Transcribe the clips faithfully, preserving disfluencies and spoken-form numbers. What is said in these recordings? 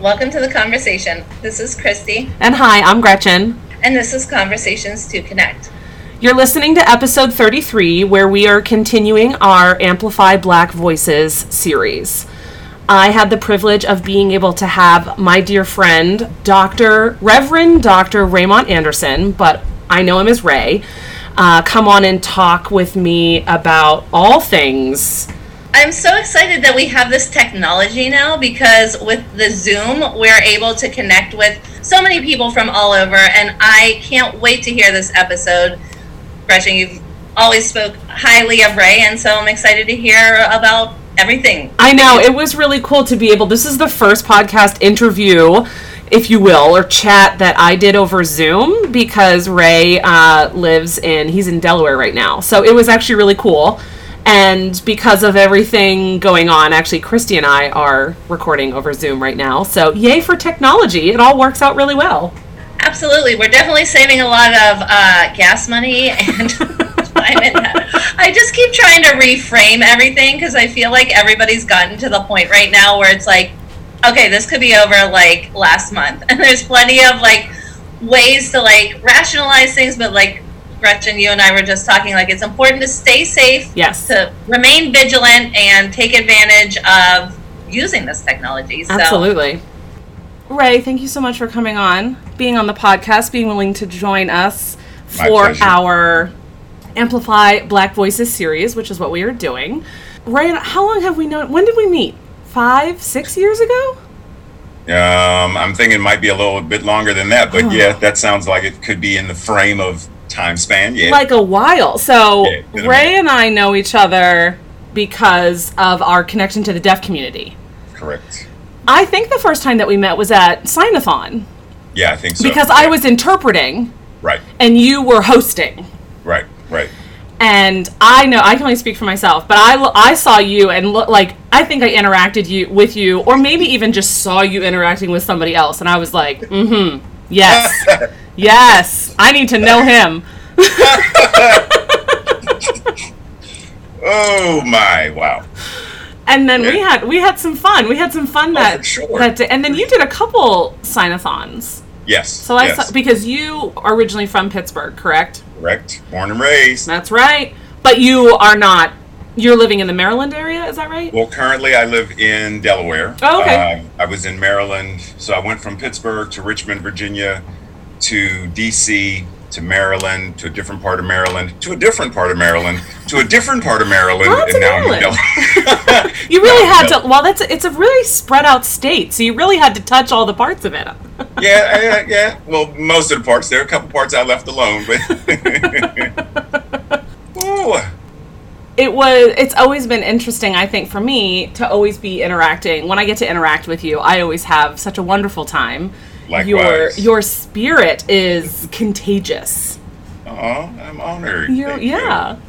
Welcome to The Conversation. This is Christy. And hi, I'm Gretchen. And this is Conversations to Connect. You're listening to episode thirty-three, where we are continuing our Amplify Black Voices series. I had the privilege of being able to have my dear friend, Doctor Reverend Doctor Raymond Anderson, but I know him as Ray, uh, come on and talk with me about all things. I'm so excited that we have this technology now, because with the Zoom, we're able to connect with so many people from all over, and I can't wait to hear this episode. Gretchen, you've always spoke highly of Ray, and so I'm excited to hear about everything. I know. It was really cool to be able, this is the first podcast interview, if you will, or chat that I did over Zoom, because Ray uh, lives in, he's in Delaware right now. So it was actually really cool. And because of everything going on, actually, Christy and I are recording over Zoom right now. So yay for technology. It all works out really well. Absolutely. We're definitely saving a lot of uh, gas money and time. And I just keep trying to reframe everything, because I feel like everybody's gotten to the point right now where it's like, okay, this could be over like last month. And there's plenty of like ways to like rationalize things, but like, Gretchen, you and I were just talking, like, it's important to stay safe, yes, to remain vigilant and take advantage of using this technology. So. Absolutely. Ray, thank you so much for coming on, being on the podcast, being willing to join us for our Amplify Black Voices series, which is what we are doing. Ray, how long have we known? When did we meet? Five, six years ago? Um, I'm thinking it might be a little bit longer than that, but oh. yeah, that sounds like it could be in the frame of time span, yeah. Like a while. So yeah, Ray and I know each other because of our connection to the deaf community. Correct. I think the first time that we met was at Signathon. Yeah, I think so. Because yeah. I was interpreting. Right. And you were hosting. Right, right. And I know, I can only speak for myself, but I, I saw you and look, like, I think I interacted you with you, or maybe even just saw you interacting with somebody else, and I was like, mm-hmm, yes. Yes, I need to know him. Oh my, wow. And then yeah. we had we had some fun. We had some fun that, oh, sure. that day. And then you did a couple sign-a-thons. Yes. So I yes. saw, because you are originally from Pittsburgh, correct? Correct. Born and raised. That's right. But you are not, you're living in the Maryland area, is that right? Well, currently I live in Delaware. Oh, okay. Uh, I was in Maryland, so I went from Pittsburgh to Richmond, Virginia, to D C, to Maryland, to a different part of Maryland, to a different part of Maryland, to a different part of Maryland, well, and now Maryland. I'm in Delaware. You really had to, well, that's a, it's a really spread out state, so you really had to touch all the parts of it. yeah, yeah, yeah. Well, most of the parts. There are a couple parts I left alone, but Ooh. It was, it's always been interesting, I think, for me to always be interacting. When I get to interact with you, I always have such a wonderful time. Likewise. Your your spirit is contagious. Oh, I'm honored. You're, yeah. You.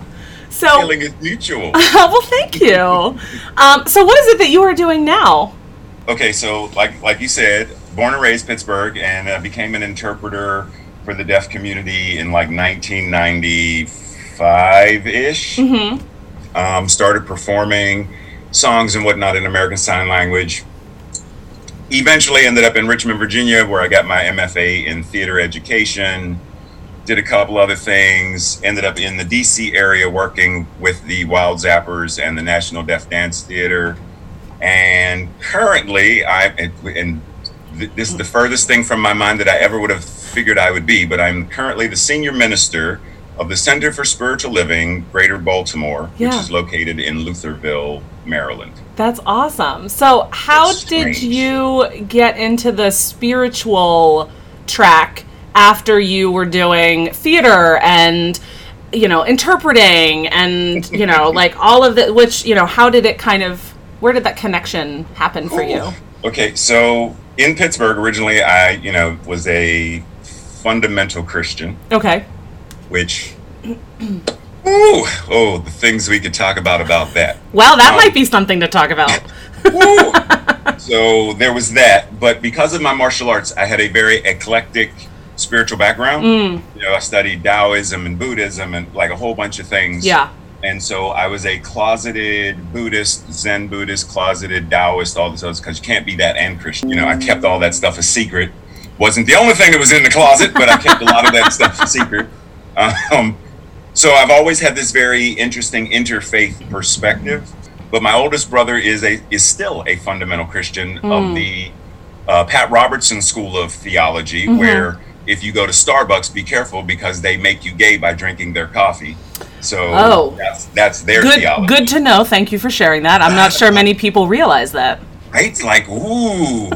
So feeling is mutual. Well, thank you. um, so what is it that you are doing now? Okay, so like like you said, born and raised Pittsburgh, and uh, became an interpreter for the deaf community in like nineteen ninety-five ish. Mm-hmm. Um, started performing songs and whatnot in American Sign Language. Eventually ended up in Richmond, Virginia, where I got my M F A in theater education, did a couple other things, ended up in the D C area working with the Wild Zappers and the National Deaf Dance Theater. And currently, I and this is the furthest thing from my mind that I ever would have figured I would be, but I'm currently the senior minister of the Center for Spiritual Living, Greater Baltimore, yeah. which is located in Lutherville, Maryland. That's awesome. So how did you get into the spiritual track after you were doing theater and, you know, interpreting and, you know, like all of the, which, you know, how did it kind of, where did that connection happen for Ooh. you? Okay, so in Pittsburgh, originally I, you know, was a fundamental Christian. Okay. Which, ooh, oh, the things we could talk about about that. Well, that um, might be something to talk about. So there was that, but because of my martial arts, I had a very eclectic spiritual background. Mm. You know, I studied Taoism and Buddhism and like a whole bunch of things. Yeah. And so I was a closeted Buddhist, Zen Buddhist, closeted Taoist, all this other stuff, because you can't be that and Christian. You know, I kept all that stuff a secret. Wasn't the only thing that was in the closet, but I kept a lot of that stuff a secret. Um, so I've always had this very interesting interfaith perspective. But my oldest brother is a is still a fundamental Christian mm. of the uh, Pat Robertson School of Theology, mm-hmm. where if you go to Starbucks, be careful because they make you gay by drinking their coffee. So oh. that's, that's their good, theology. Good to know. Thank you for sharing that. I'm not sure many people realize that. Right? Like, ooh.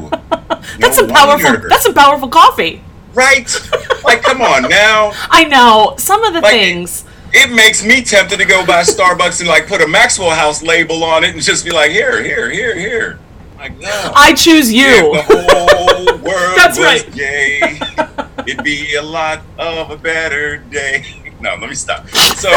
that's no a powerful. Wonder. That's a powerful coffee. Right? Like, come on now. I know. Some of the like, things... It makes me tempted to go buy Starbucks and like put a Maxwell House label on it and just be like, here, here, here, here. Like, no. I choose you. If the whole world That's was right. gay, it'd be a lot of a better day. No, let me stop. So,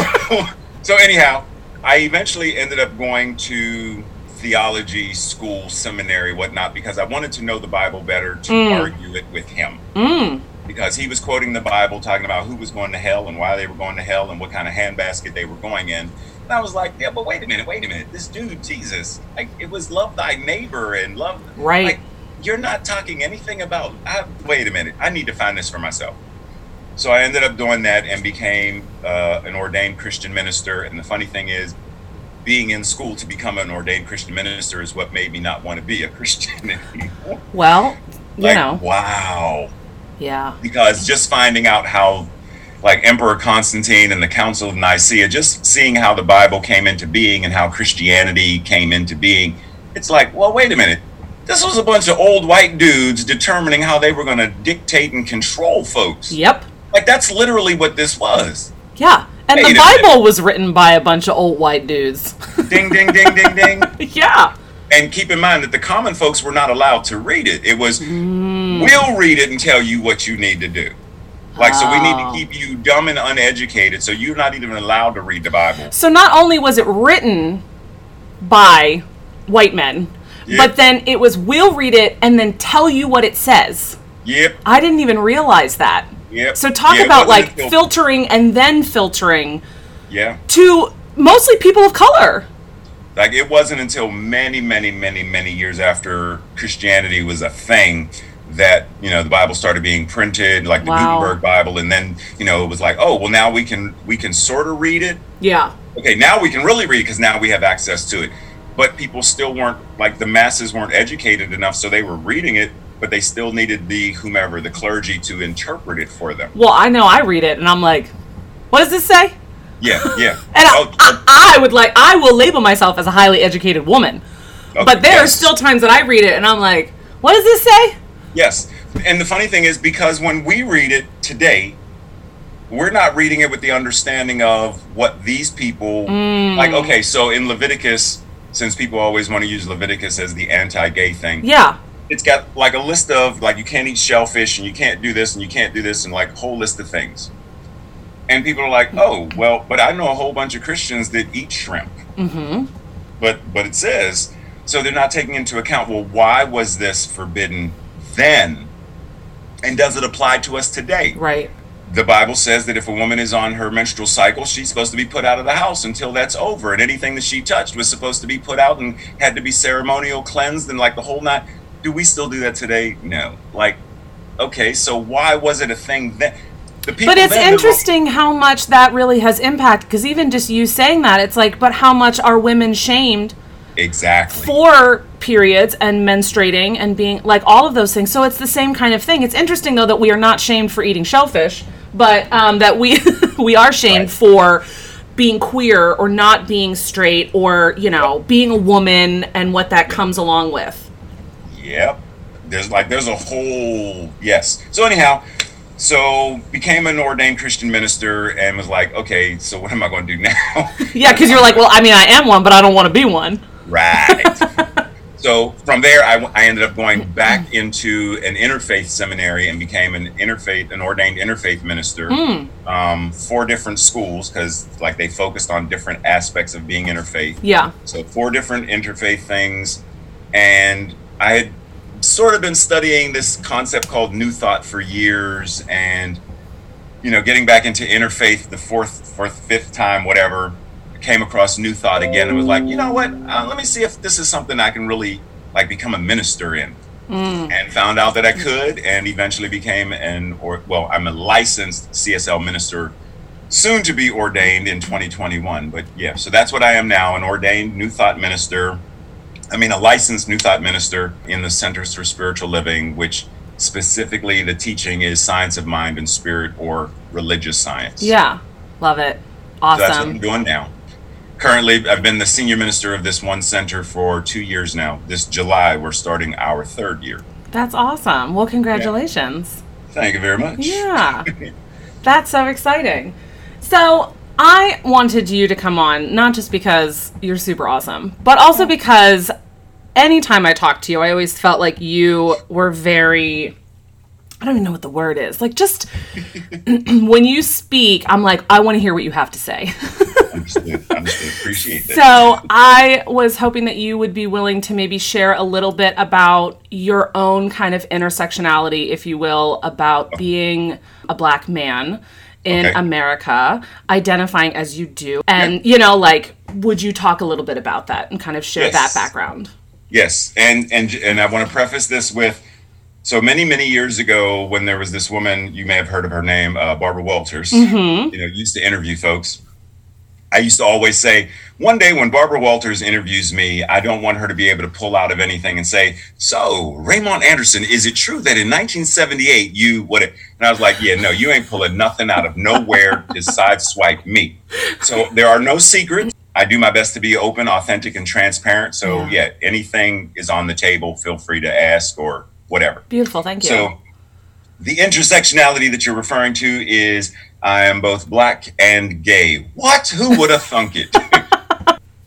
so anyhow, I eventually ended up going to theology school, seminary, whatnot, because I wanted to know the Bible better to mm. argue it with him. Mm. Because he was quoting the Bible, talking about who was going to hell and why they were going to hell and what kind of handbasket they were going in. And I was like, yeah, but wait a minute, wait a minute. This dude, Jesus, like it was love thy neighbor and love. Right. Like, you're not talking anything about, I, wait a minute, I need to find this for myself. So I ended up doing that and became uh, an ordained Christian minister. And the funny thing is, being in school to become an ordained Christian minister is what made me not want to be a Christian anymore. Well, you like, know. Wow. Yeah. Because just finding out how, like, Emperor Constantine and the Council of Nicaea, just seeing how the Bible came into being and how Christianity came into being, it's like, well, wait a minute. This was a bunch of old white dudes determining how they were going to dictate and control folks. Yep. Like, that's literally what this was. Yeah. And wait the Bible was written by a bunch of old white dudes. Ding, ding, ding, ding, ding. Yeah. And keep in mind that the common folks were not allowed to read it. It was, mm. we'll read it and tell you what you need to do. Like, oh. so we need to keep you dumb and uneducated, so you're not even allowed to read the Bible. So not only was it written by white men, yep. but then it was, we'll read it and then tell you what it says. Yep. I didn't even realize that. Yep. So talk yeah, about, like, filter- filtering and then filtering yeah. to mostly people of color. Like, it wasn't until many, many, many, many years after Christianity was a thing that, you know, the Bible started being printed, like the wow. Gutenberg Bible. And then, you know, it was like, oh, well, now we can we can sort of read it. Yeah. Okay, now we can really read it because now we have access to it. But people still weren't, like, the masses weren't educated enough, so they were reading it, but they still needed the whomever, the clergy, to interpret it for them. Well, I know I read it, and I'm like, what does this say? Yeah, yeah. And I, oh, I, I would like, I will label myself as a highly educated woman. Okay, but there yes. are still times that I read it and I'm like, what does this say? Yes. And the funny thing is, because when we read it today, we're not reading it with the understanding of what these people, mm. like, okay, so in Leviticus, since people always want to use Leviticus as the anti-gay thing. Yeah. It's got like a list of, like, you can't eat shellfish and you can't do this and you can't do this and like a whole list of things. And people are like, oh, well, but I know a whole bunch of Christians that eat shrimp. Mm-hmm. But but it says, so they're not taking into account, well, why was this forbidden then? And does it apply to us today? Right. The Bible says that if a woman is on her menstrual cycle, she's supposed to be put out of the house until that's over. And anything that she touched was supposed to be put out and had to be ceremonial cleansed and like the whole night. Do we still do that today? No. Like, okay, so why was it a thing then? But it's interesting how much that really has impact, because even just you saying that, it's like, but how much are women shamed exactly for periods and menstruating and being like all of those things? So it's the same kind of thing. It's interesting, though, that we are not shamed for eating shellfish, but um, that we we are shamed right. for being queer or not being straight or, you know, being a woman and what that comes along with. Yep. There's like there's a whole yes. So anyhow. So became an ordained Christian minister and was like, okay, so what am I going to do now? Yeah, because you're like, well, I mean, I am one, but I don't want to be one. Right. So from there, I, I ended up going back into an interfaith seminary and became an interfaith, an ordained interfaith minister mm. um, for different schools because, like, they focused on different aspects of being interfaith. Yeah. So four different interfaith things, and I had sort of been studying this concept called New Thought for years, and, you know, getting back into interfaith the fourth, fourth, fifth time, whatever, came across New Thought again and was like, you know what, uh, let me see if this is something I can really like become a minister in. Mm. And found out that I could, and eventually became an, or well, I'm a licensed C S L minister, soon to be ordained in twenty twenty-one. But yeah, so that's what I am now, an ordained New Thought minister. I mean, a licensed New Thought minister in the Centers for Spiritual Living, which specifically the teaching is science of mind and spirit, or religious science. Yeah, love it. Awesome. So that's what I'm doing now. Currently, I've been the senior minister of this one center for two years now. This July, we're starting our third year. That's awesome. Well, congratulations. Yeah. Thank you very much. Yeah. That's so exciting. So I wanted you to come on, not just because you're super awesome, but also because anytime I talked to you, I always felt like you were very... I don't even know what the word is. Like, just when you speak, I'm like, I want to hear what you have to say. I'm just going to appreciate that. So I was hoping that you would be willing to maybe share a little bit about your own kind of intersectionality, if you will, about okay. being a Black man in okay. America, identifying as you do. And, okay. you know, like, would you talk a little bit about that and kind of share yes. that background? Yes. And, and, and I want to preface this with, so many, many years ago, when there was this woman, you may have heard of her name, uh, Barbara Walters, mm-hmm. you know, used to interview folks. I used to always say, one day when Barbara Walters interviews me, I don't want her to be able to pull out of anything and say, so Raymond Anderson, is it true that in nineteen seventy-eight you what? And I was like, yeah, no, you ain't pulling nothing out of nowhere to sideswipe me. So there are no secrets. I do my best to be open, authentic, and transparent. So yeah, yeah anything is on the table. Feel free to ask or whatever. Beautiful. Thank you. So the intersectionality that you're referring to is I am both Black and gay. What? Who would have thunk it?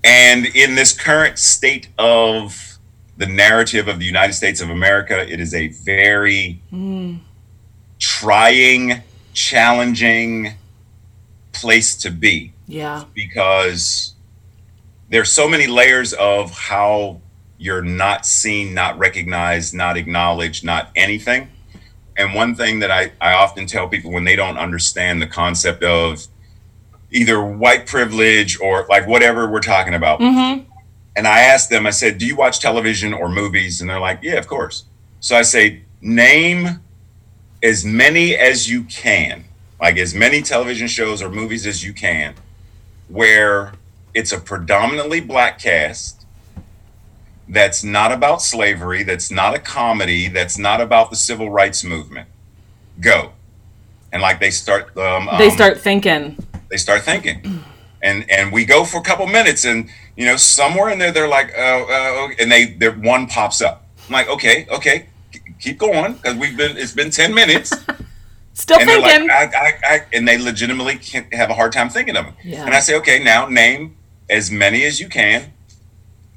And in this current state of the narrative of the United States of America, it is a very mm. trying, challenging place to be. Yeah. Because there's so many layers of how you're not seen, not recognized, not acknowledged, not anything. And one thing that I, I often tell people when they don't understand the concept of either white privilege or like whatever we're talking about. Mm-hmm. And I asked them, I said, do you watch television or movies? And they're like, yeah, of course. So I say, name as many as you can, like as many television shows or movies as you can, where it's a predominantly Black cast. That's not about slavery, that's not a comedy, that's not about the civil rights movement. Go. And like they start... Um, they start um, thinking. They start thinking. And and we go for a couple minutes and, you know, somewhere in there, they're like, oh, uh, and they their one pops up. I'm like, okay, okay, keep going, because we've been, it's been ten minutes. Still and thinking. Like, I, I, I, and they legitimately can't have a hard time thinking of them. Yeah. And I say, okay, now name as many as you can,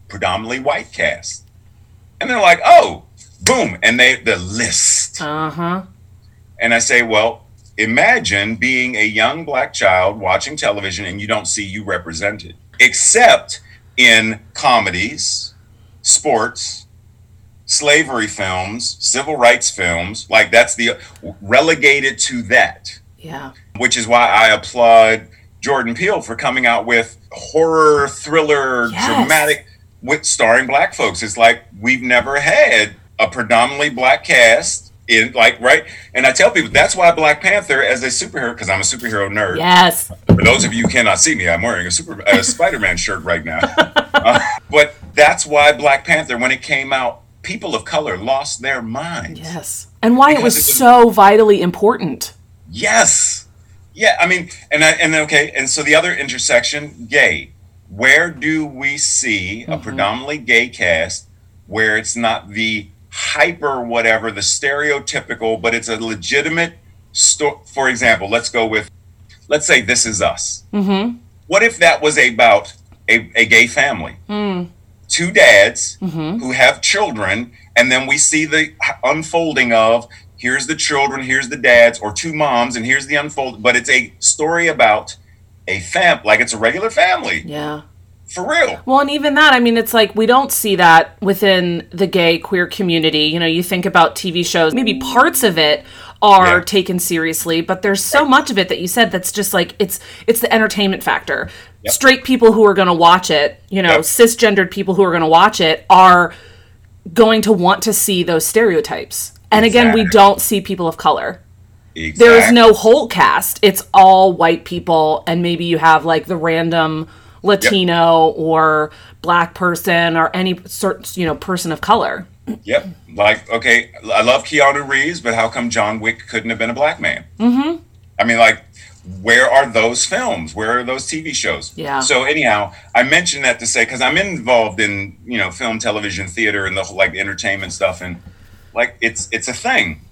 predominantly white cast. And they're like, oh, boom. And they the list. Uh-huh. And I say, well, imagine being a young Black child watching television and you don't see you represented, except in comedies, sports, slavery films, civil rights films. Like that's the relegated to that. Yeah. Which is why I applaud Jordan Peele for coming out with horror, thriller, yes. dramatic with starring Black folks. It's like we've never had a predominantly Black cast in like, right? And I tell people that's why Black Panther as a superhero, because I'm a superhero nerd. Yes. For those of you who cannot see me, I'm wearing a super a Spider-Man shirt right now. Uh, but that's why Black Panther, when it came out, people of color lost their minds. Yes. And why it was so vitally important. Yes. Yeah, I mean, and I, and okay, and so the other intersection, gay. Where do we see a mm-hmm. predominantly gay cast where it's not the hyper whatever, the stereotypical, but it's a legitimate story? For example, let's go with, let's say This Is Us. Mm-hmm. What if that was about a, a gay family? Mm. Two dads mm-hmm. who have children, and then we see the unfolding of, here's the children, here's the dads, or two moms, and here's the unfold. But it's a story about a fam, like it's a regular family. Yeah. For real. Well, and even that, I mean, it's like we don't see that within the gay, queer community. You know, you think about T V shows, maybe parts of it are yeah. taken seriously, but there's so much of it that you said that's just like, it's it's the entertainment factor. Yep. Straight people who are going to watch it, you know, yep. cisgendered people who are going to watch it are going to want to see those stereotypes. And exactly. again, we don't see people of color. Exactly. There is no whole cast. It's all white people, and maybe you have like the random Latino yep. or black person or any certain, you know, person of color. Yep. Like, okay, I love Keanu Reeves, but how come John Wick couldn't have been a black man? Mm-hmm. I mean, like, where are those films? Where are those T V shows? Yeah. So anyhow, I mentioned that to say, because I'm involved in, you know, film, television, theater, and the whole, like, entertainment stuff. And like, it's, it's a thing.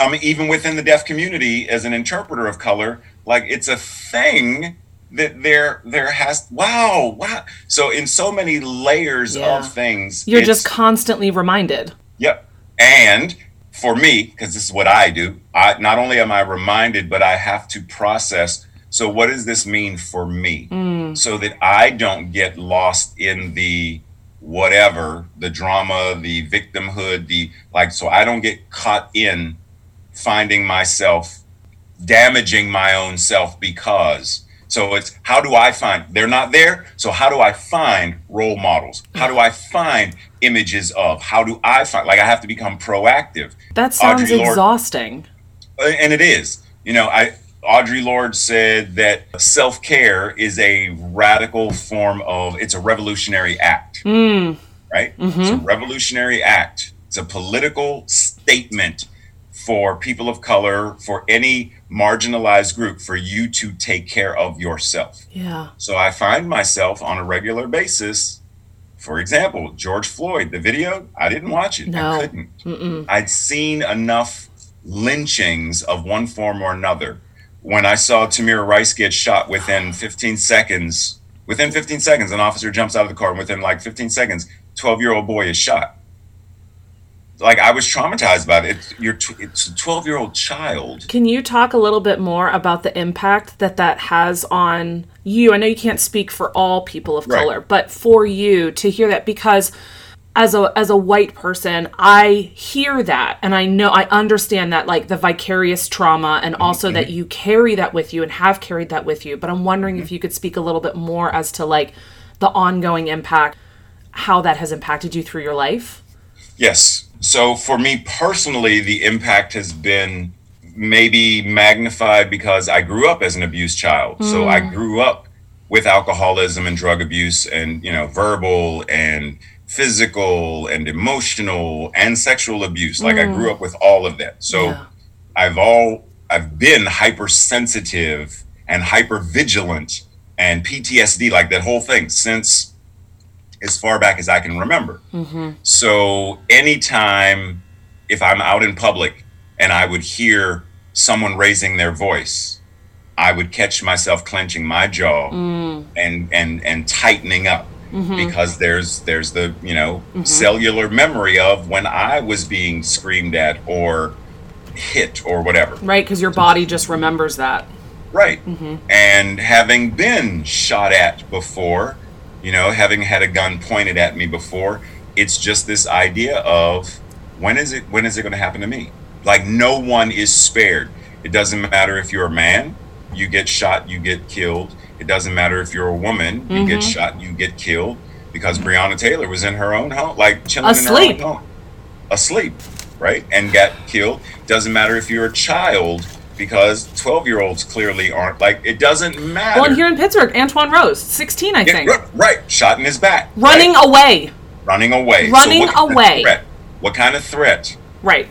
I mean, even within the deaf community as an interpreter of color, like, it's a thing that there there has wow wow so in so many layers yeah. of things you're just constantly reminded. Yep. And for me, because this is what I do, I not only am I reminded, but I have to process, so what does this mean for me, mm. so that I don't get lost in the whatever, the drama, the victimhood, the like, so I don't get caught in finding myself damaging my own self. Because so it's, how do I find, they're not there, so how do I find role models? How do I find images of, how do I find, like, I have to become proactive. That sounds exhausting. And it is. You know, I Audre Lorde said that self-care is a radical form of, it's a revolutionary act, mm. right? Mm-hmm. It's a revolutionary act. It's a political statement for people of color, for any marginalized group, for you to take care of yourself. Yeah. So I find myself on a regular basis, for example, George Floyd, the video, I didn't watch it. No. I couldn't. Mm-mm. I'd seen enough lynchings of one form or another. When I saw Tamir Rice get shot within fifteen seconds, within fifteen seconds, an officer jumps out of the car, and within like fifteen seconds, twelve-year-old boy is shot. Like, I was traumatized by it. It's, you're t- it's a twelve-year-old child. Can you talk a little bit more about the impact that that has on you? I know you can't speak for all people of right. color, but for you to hear that, because as a as a white person, I hear that, and I know, I understand that, like, the vicarious trauma, and also mm-hmm. that you carry that with you and have carried that with you. But I'm wondering mm-hmm. if you could speak a little bit more as to, like, the ongoing impact, how that has impacted you through your life. Yes. So for me personally, the impact has been maybe magnified because I grew up as an abused child. Mm. So I grew up with alcoholism and drug abuse, and, you know, verbal and physical and emotional and sexual abuse. Like, mm. I grew up with all of that. So yeah. I've all I've been hypersensitive and hypervigilant and P T S D, like that whole thing, since as far back as I can remember. Mm-hmm. So anytime, if I'm out in public and I would hear someone raising their voice, I would catch myself clenching my jaw mm. and, and, and tightening up mm-hmm. because there's, there's the, you know, mm-hmm. cellular memory of when I was being screamed at or hit or whatever. Right. 'Cause your body just remembers that. Right. Mm-hmm. And having been shot at before, you know, having had a gun pointed at me before, it's just this idea of when is it when is it going to happen to me? Like, no one is spared. It doesn't matter if you're a man, you get shot, you get killed. It doesn't matter if you're a woman, you mm-hmm. get shot, you get killed. Because Breonna Taylor was in her own home, like chilling asleep. in her own home. Asleep, right? And got killed. Doesn't matter if you're a child, because twelve-year-olds clearly aren't, like, it doesn't matter. Well, here in Pittsburgh, Antoine Rose, sixteen, I yeah, think. Right, shot in his back. Running right? away. Running away. Running so what away. Kind of what kind of threat? Right.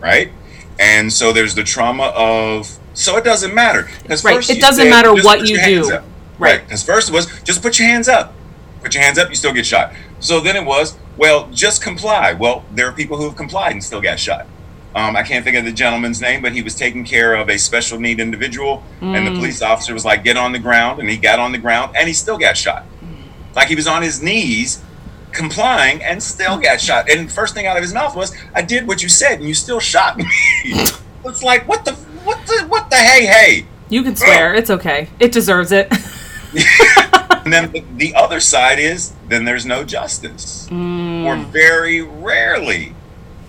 Right? And so there's the trauma of, so it doesn't matter. Right, first it doesn't said, matter what you do. Up. Right, because right. first it was, just put your hands up. Put your hands up, you still get shot. So then it was, well, just comply. Well, there are people who have complied and still got shot. Um, I can't think of the gentleman's name, but he was taking care of a special need individual. Mm. And the police officer was like, get on the ground. And he got on the ground and he still got shot. Like, he was on his knees complying and still got shot. And the first thing out of his mouth was, I did what you said and you still shot me. It's like, what the, what the, what the, hey, hey. You can swear. Ugh. It's okay. It deserves it. And then the, the other side is then there's no justice, mm. or very rarely.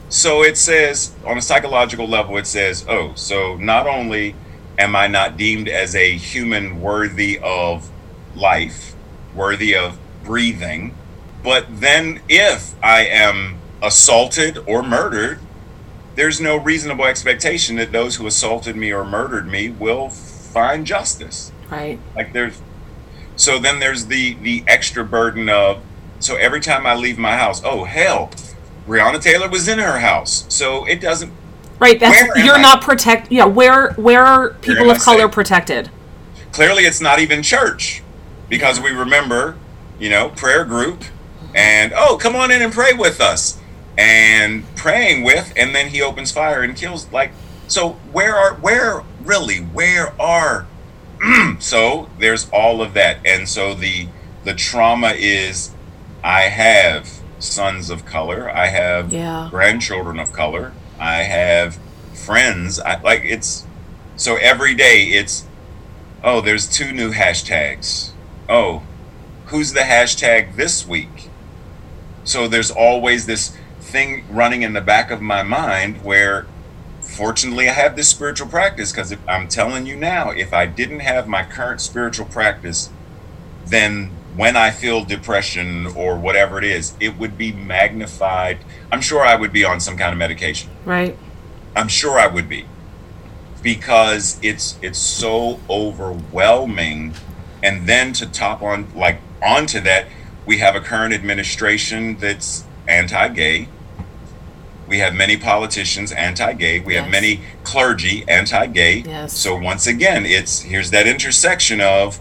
So it says on a psychological level, it says, oh, so not only am I not deemed as a human worthy of life, worthy of breathing, but then if I am assaulted or murdered, there's no reasonable expectation that those who assaulted me or murdered me will find justice. Right. Like there's, so then there's the the extra burden of, so every time I leave my house, oh hell, Breonna Taylor was in her house, so it doesn't. Right. That's you're I, not protect. Yeah. Where where are people where of color safe? Protected? Clearly, it's not even church, because we remember, you know, prayer group, and oh, come on in and pray with us. And praying with, and then he opens fire and kills. Like, so where are where really where are so there's all of that. And so the the trauma is I have sons of color, I have yeah. grandchildren of color, I have friends, I, like it's so every day it's oh there's two new hashtags, oh who's the hashtag this week, so there's always this thing running in the back of my mind where fortunately I have this spiritual practice, because I'm telling you now, if I didn't have my current spiritual practice, then when I feel depression or whatever it is, it would be magnified. I'm sure I would be on some kind of medication. Right. I'm sure I would be, because it's it's so overwhelming. And then to top on like onto that, we have a current administration that's anti-gay. We have many politicians anti-gay. We yes. have many clergy anti-gay. Yes. So once again, it's here's that intersection of,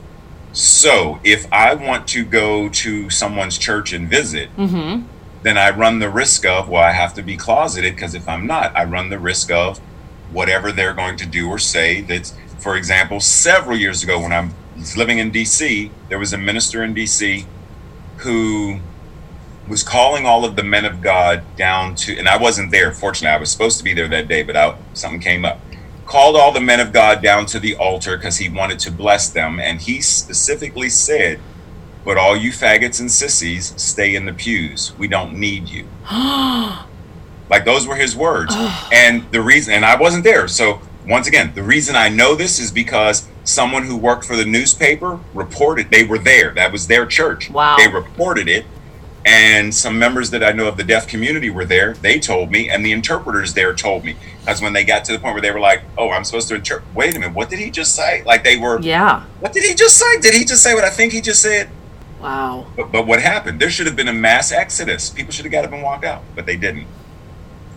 so if I want to go to someone's church and visit, mm-hmm. then I run the risk of, well, I have to be closeted, because if I'm not, I run the risk of whatever they're going to do or say. That's, for example, several years ago when I was living in D C, there was a minister in D C who was calling all of the men of God down to, and I wasn't there, fortunately, I was supposed to be there that day, but I, something came up, called all the men of God down to the altar because he wanted to bless them. And he specifically said, but all you faggots and sissies, stay in the pews. We don't need you. Like those were his words. And the reason, and I wasn't there. So once again, the reason I know this is because someone who worked for the newspaper reported, they were there. That was their church. Wow. They reported it. And some members that I know of the deaf community were there. They told me, and the interpreters there told me, because when they got to the point where they were like, "Oh, I'm supposed to interpret. Wait a minute, what did he just say?" Like they were, yeah. What did he just say? Did he just say what I think he just said? Wow. But, but what happened? There should have been a mass exodus. People should have got up and walked out, but they didn't.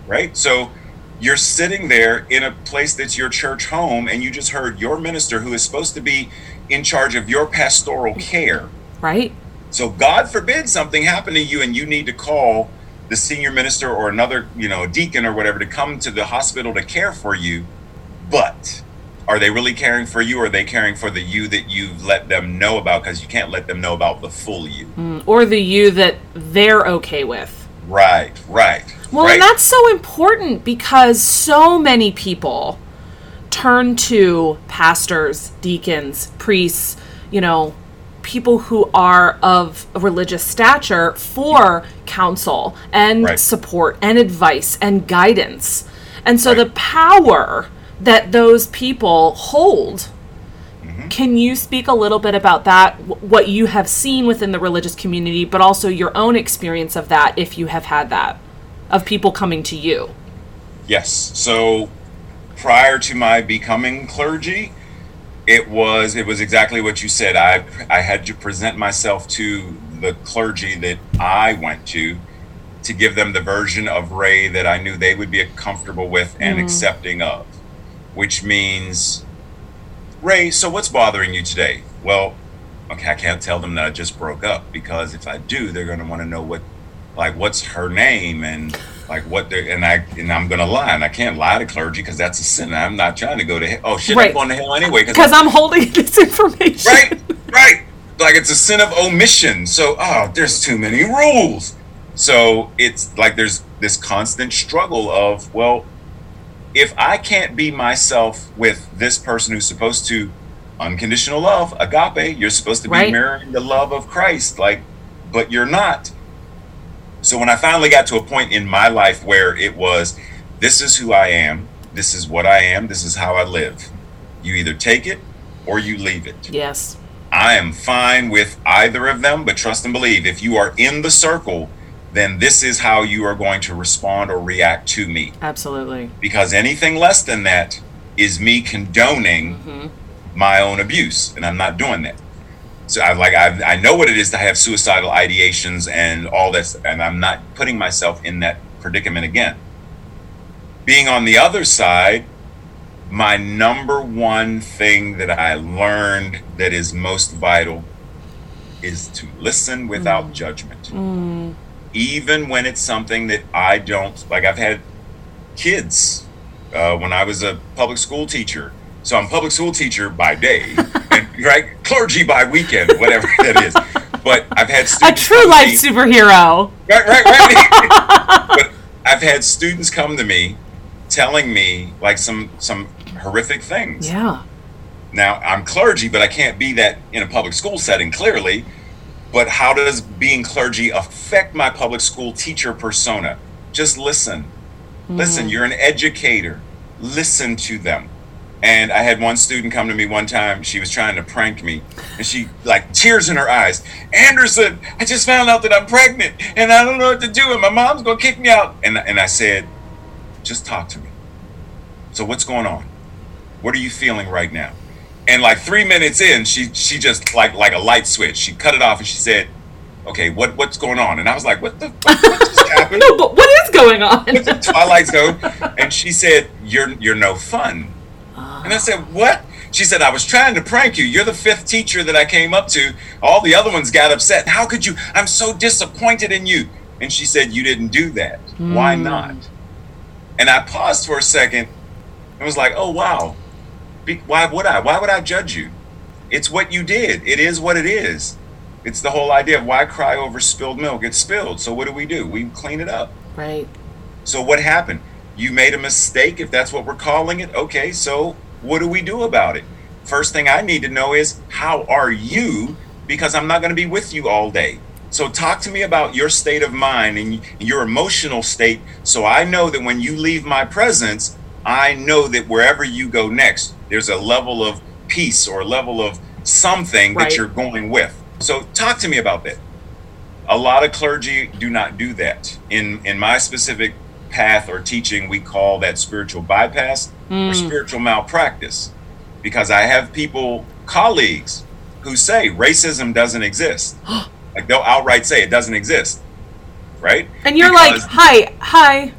Right? So you're sitting there in a place that's your church home, and you just heard your minister, who is supposed to be in charge of your pastoral care, right? So God forbid something happened to you and you need to call the senior minister or another, you know, deacon or whatever to come to the hospital to care for you. But are they really caring for you, or are they caring for the you that you've let them know about? Because you can't let them know about the full you. Mm, or the you that they're okay with. Right, right. Well, right. And that's so important, because so many people turn to pastors, deacons, priests, you know, people who are of religious stature for counsel and right. support and advice and guidance. And so right. the power that those people hold, mm-hmm. can you speak a little bit about that, what you have seen within the religious community, but also your own experience of that, if you have had that, of people coming to you? Yes. So prior to my becoming clergy, It was it was exactly what you said. I I had to present myself to the clergy that I went to, to give them the version of Ray that I knew they would be comfortable with and mm-hmm. accepting of, which means, Ray, so what's bothering you today? Well, okay, I can't tell them that I just broke up, because if I do, they're going to want to know what, like, what's her name and like what they and I and I'm gonna lie, and I can't lie to clergy because that's a sin. I'm not trying to go to hell. Oh shit, right. I'm going to hell anyway because I'm, I'm holding this information. Right, right. Like it's a sin of omission. So oh, there's too many rules. So it's like there's this constant struggle of, well, if I can't be myself with this person who's supposed to unconditional love, agape. You're supposed to be right. mirroring the love of Christ, like, but you're not. So when I finally got to a point in my life where it was, this is who I am, this is what I am, this is how I live. You either take it or you leave it. Yes. I am fine with either of them, but trust and believe, if you are in the circle, then this is how you are going to respond or react to me. Absolutely. Because anything less than that is me condoning mm-hmm. my own abuse, and I'm not doing that. So I like I, I know what it is to have suicidal ideations and all this, and I'm not putting myself in that predicament again. Being on the other side, my number one thing that I learned that is most vital is to listen without mm. judgment. Mm. Even when it's something that I don't, like I've had kids uh, when I was a public school teacher. So I'm public school teacher by day, and right, clergy by weekend, whatever that is. But I've had students. A true life superhero. Right, right, right. But I've had students come to me telling me like some, some horrific things. Yeah. Now I'm clergy, but I can't be that in a public school setting, clearly. But how does being clergy affect my public school teacher persona? Just listen. Mm-hmm. Listen, you're an educator. Listen to them. And I had one student come to me one time. She was trying to prank me. And she, like, tears in her eyes. Anderson, I just found out that I'm pregnant. And I don't know what to do. And my mom's going to kick me out. And, and I said, just talk to me. So what's going on? What are you feeling right now? And like three minutes in, she she just like like a light switch. She cut it off and she said, "Okay, what what's going on?" And I was like, "What the fuck what just happened?" No, but what is going on? What's the Twilight Zone? And she said, "You're you're no fun." Uh. And I said, "What?" She said, "I was trying to prank you. You're the fifth teacher that I came up to. All the other ones got upset. How could you? I'm so disappointed in you." And she said, "You didn't do that. Mm. Why not?" And I paused for a second and was like, "Oh wow." Be, why would I? Why would I judge you? It's what you did. It is what it is. It's the whole idea of why cry over spilled milk. It's spilled. So what do we do? We clean it up. Right. So what happened? You made a mistake, if that's what we're calling it. Okay, so what do we do about it? First thing I need to know is how are you? Because I'm not going to be with you all day. So talk to me about your state of mind and your emotional state. So I know that when you leave my presence, I know that wherever you go next, there's a level of peace or a level of something right. that you're going with. So talk to me about that. A lot of clergy do not do that. In in my specific path or teaching, we call that spiritual bypass mm. or spiritual malpractice. Because I have people, colleagues, who say racism doesn't exist. Like they'll outright say it doesn't exist. Right? And you're because, like, hi, hi,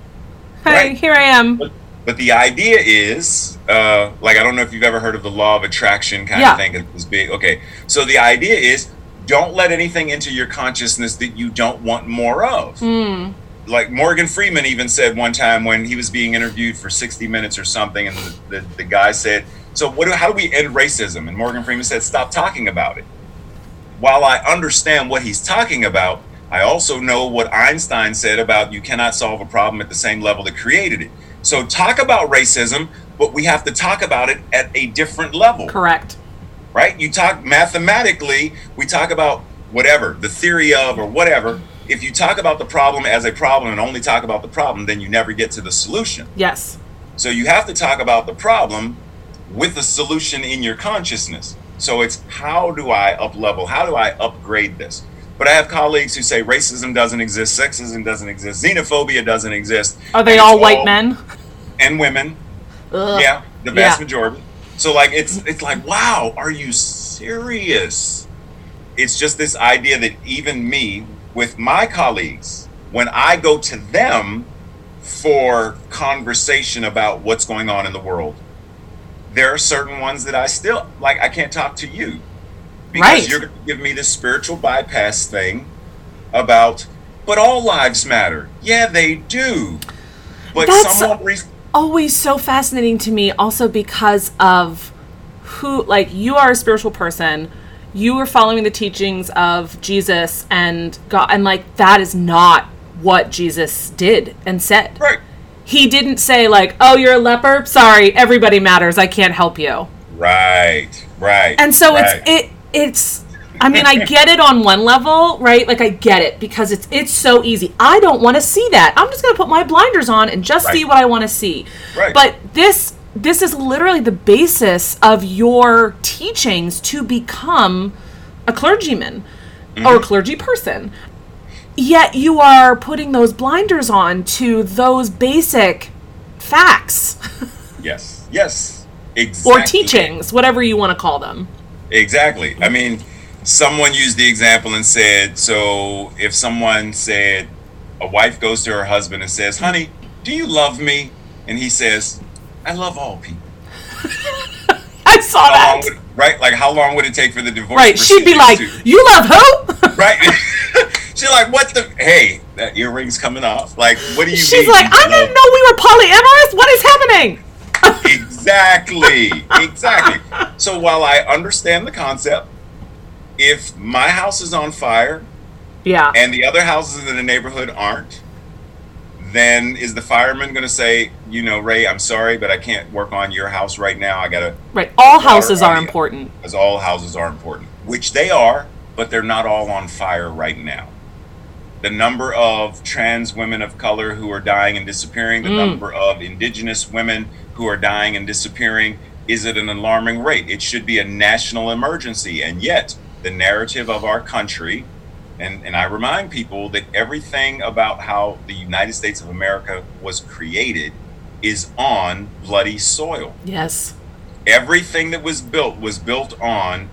hi, right? Here I am. But, But the idea is, uh, like, I don't know if you've ever heard of the law of attraction kind yeah. of thing. It was big. Okay. So the idea is don't let anything into your consciousness that you don't want more of. Mm. Like Morgan Freeman even said one time when he was being interviewed for sixty minutes or something. And the, the, the guy said, so what? Do, how do we end racism? And Morgan Freeman said, stop talking about it. While I understand what he's talking about, I also know what Einstein said about you cannot solve a problem at the same level that created it. So talk about racism, but we have to talk about it at a different level. Correct. Right? You talk mathematically, we talk about whatever, the theory of or whatever. If you talk about the problem as a problem and only talk about the problem, then you never get to the solution. Yes. So you have to talk about the problem with a solution in your consciousness. So it's how do I up-level? How do I upgrade this? But I have colleagues who say racism doesn't exist, sexism doesn't exist, xenophobia doesn't exist. Are they all white all, men? And women. Ugh. Yeah, the vast yeah. majority. So like it's it's like, wow, are you serious? It's just this idea that even me, with my colleagues, when I go to them for conversation about what's going on in the world, there are certain ones that I still, like, I can't talk to you. Because right. you're going to give me this spiritual bypass thing about, but all lives matter. Yeah, they do. But that's someone re- always so fascinating to me also because of who, like, you are a spiritual person. You are following the teachings of Jesus and God. And, like, that is not what Jesus did and said. Right. He didn't say, like, oh, you're a leper? Sorry, everybody matters. I can't help you. Right. Right. And so right. it's it it's I mean, I get it on one level, right? Like, I get it because it's it's so easy. I don't want to see that. I'm just going to put my blinders on and just right. see what I want to see. Right. But this this is literally the basis of your teachings to become a clergyman mm-hmm. or a clergy person. Yet you are putting those blinders on to those basic facts. Yes. Yes. Exactly. Or teachings, whatever you want to call them. Exactly. I mean, someone used the example and said, so if someone said, a wife goes to her husband and says, honey, do you love me? And he says, I love all people. I saw how that. Would, right? Like, how long would it take for the divorce? Right. She'd be like, to? You love who? Right. She's like, what the? Hey, that earring's coming off. Like, what do you She's mean? She's like, I didn't know we were polyamorous. What is happening? Exactly. Exactly. So while I understand the concept, if my house is on fire, yeah, and the other houses in the neighborhood aren't, then is the fireman going to say, you know, Ray, I'm sorry, but I can't work on your house right now. I got to. Right. All houses are important. Because all houses are important, which they are, but they're not all on fire right now. The number of trans women of color who are dying and disappearing, the mm. number of indigenous women who are dying and disappearing is at an alarming rate. It should be a national emergency. And yet the narrative of our country, and, and I remind people that everything about how the United States of America was created is on bloody soil. Yes. Everything that was built was built on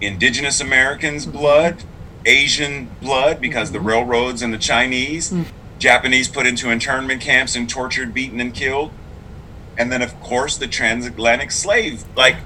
Indigenous Americans' mm-hmm. blood, Asian blood, because mm-hmm. the railroads and the Chinese, mm-hmm. Japanese put into internment camps and tortured, beaten, and killed. And then, of course, the transatlantic slave. Like,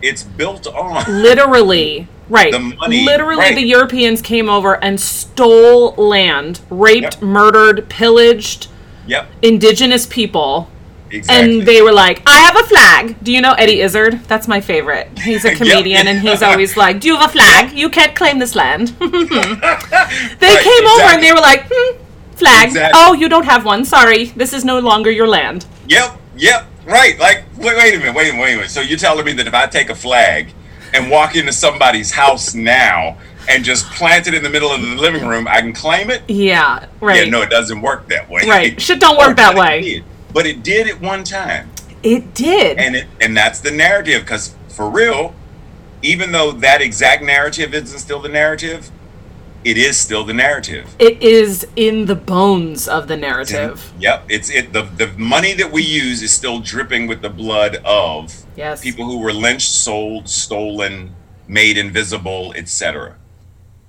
it's built on. Literally. Right. The money. Literally, right. The Europeans came over and stole land, raped, yep. murdered, pillaged yep. indigenous people. Exactly. And they were like, I have a flag. Do you know Eddie Izzard? That's my favorite. He's a comedian, yep. and he's always like, do you have a flag? You can't claim this land. They right, came exactly. over and they were like, hmm, flag. Exactly. Oh, you don't have one. Sorry. This is no longer your land. Yep. Yep. Right. Like, wait, wait a minute. Wait a minute. Wait a minute. So you're telling me that if I take a flag and walk into somebody's house now and just plant it in the middle of the living room, I can claim it? Yeah. Right. Yeah, no, it doesn't work that way. Right. It Shit don't work that way. But it did at one time. It did. And it and that's the narrative, because for real, even though that exact narrative isn't still the narrative, it is still the narrative. It is in the bones of the narrative. And, yep. It's it the, the money that we use is still dripping with the blood of yes. people who were lynched, sold, stolen, made invisible, et cetera.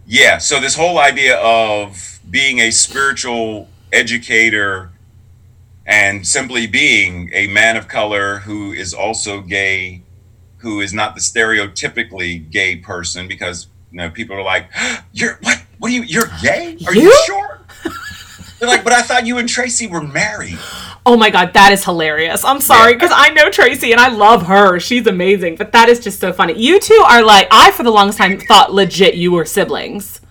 Yeah, so this whole idea of being a spiritual educator and simply being a man of color who is also gay, who is not the stereotypically gay person, because you know people are like, "You're what? What are you? You're gay? Are you, you sure?" They're like, "But I thought you and Tracy were married." Oh my God, that is hilarious. I'm sorry, because yeah. I know Tracy and I love her. She's amazing, but that is just so funny. You two are like, I for the longest time thought legit you were siblings.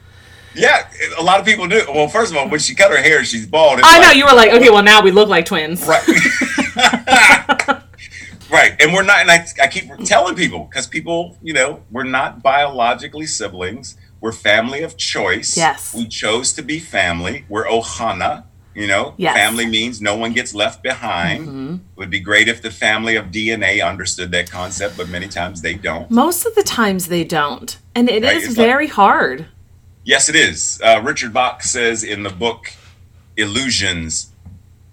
Yeah, a lot of people do. Well, first of all, when she cut her hair, she's bald. It's I know, like, you were like, okay, well, now we look like twins. Right. Right, and we're not, and I, I keep telling people, because people, you know, we're not biologically siblings. We're family of choice. Yes. We chose to be family. We're Ohana, you know. Yes. Family means no one gets left behind. Mm-hmm. It would be great if the family of D N A understood that concept, but many times they don't. Most of the times they don't, and it right? is it's very like, hard. Yes, it is. Uh, Richard Bach says in the book Illusions,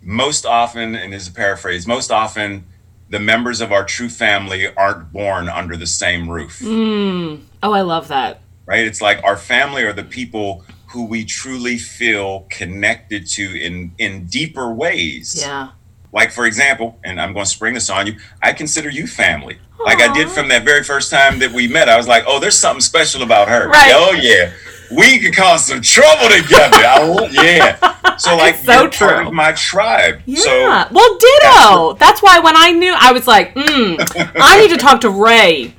most often, and this is a paraphrase, most often the members of our true family aren't born under the same roof. Mm. Oh, I love that. Right? It's like our family are the people who we truly feel connected to in, in deeper ways. Yeah. Like, for example, and I'm going to spring this on you, I consider you family. Aww. Like I did from that very first time that we met. I was like, oh, there's something special about her. Right. Oh, yeah. We could cause some trouble together. I, yeah. So, like, so you're true. Part of my tribe. Yeah. So, well, ditto. That's, that's why when I knew, I was like, mm, I need to talk to Ray.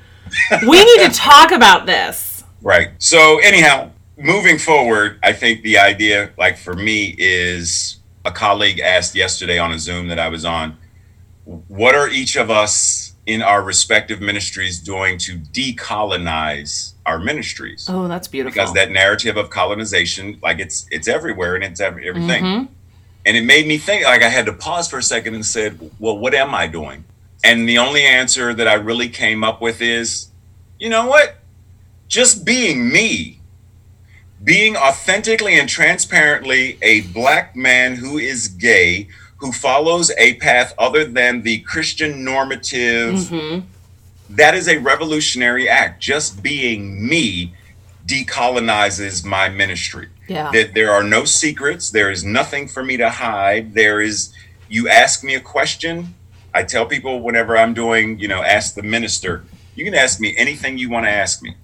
We need to talk about this. Right. So, anyhow, moving forward, I think the idea, like, for me is a colleague asked yesterday on a Zoom that I was on, what are each of us in our respective ministries doing to decolonize our ministries. Oh, that's beautiful. Because that narrative of colonization, like it's it's everywhere and it's every, everything. Mm-hmm. And it made me think, like I had to pause for a second and said, well, what am I doing? And the only answer that I really came up with is, you know what? Just being me, being authentically and transparently a Black man who is gay, who follows a path other than the Christian normative. Mm-hmm. That is a revolutionary act. Just being me decolonizes my ministry. Yeah. That there are no secrets. There is nothing for me to hide. There is, you ask me a question. I tell people whenever I'm doing, you know, ask the minister, you can ask me anything you want to ask me.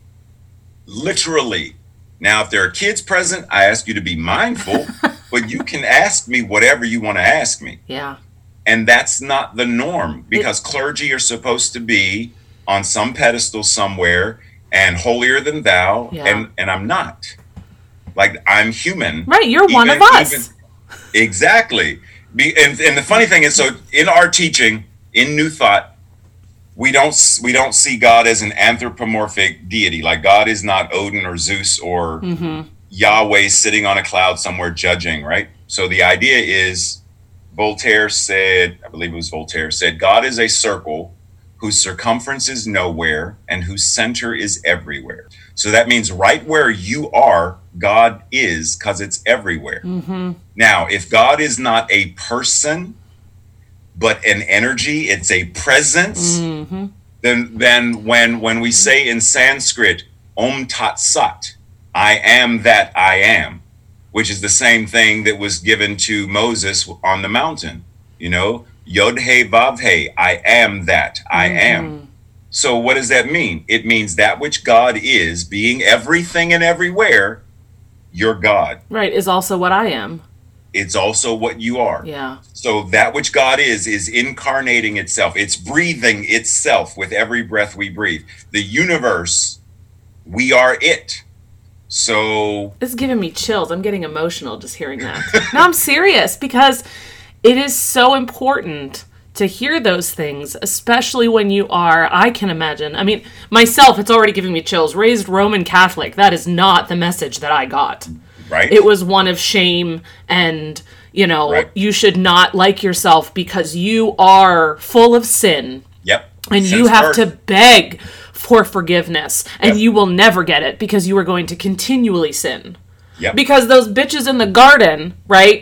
Literally. Now, if there are kids present, I ask you to be mindful, but you can ask me whatever you want to ask me. Yeah. And that's not the norm, because it, clergy are supposed to be on some pedestal somewhere and holier than thou. Yeah. And, and I'm not. Like, I'm human. Right. You're even, one of us. Even, exactly. Be, and, and the funny thing is, so in our teaching, in New Thought, we don't we don't see God as an anthropomorphic deity. Like, God is not Odin or Zeus or mm-hmm. Yahweh sitting on a cloud somewhere judging, right? So the idea is, Voltaire said, I believe it was Voltaire, said, God is a circle whose circumference is nowhere and whose center is everywhere. So that means right where you are, God is, because it's everywhere. Mm-hmm. Now, if God is not a person, but an energy, it's a presence, mm-hmm. then then when when we say in Sanskrit, Om Tat Sat, I am that I am, which is the same thing that was given to Moses on the mountain, you know, Yod He Vav He, I am that I mm-hmm. am. So what does that mean? It means that which God is, being everything and everywhere, your God. Right, is also what I am. It's also what you are. Yeah. So that which God is, is incarnating itself. It's breathing itself with every breath we breathe. The universe, we are it. So. It's giving me chills. I'm getting emotional just hearing that. No, I'm serious, because it is so important to hear those things, especially when you are, I can imagine. I mean, myself, it's already giving me chills. Raised Roman Catholic, that is not the message that I got. Right. It was one of shame and, you know, right. you should not like yourself because you are full of sin. Yep. And Since you have birth. to beg for forgiveness, and yep. you will never get it because you are going to continually sin. Yep. Because those bitches in the garden, right?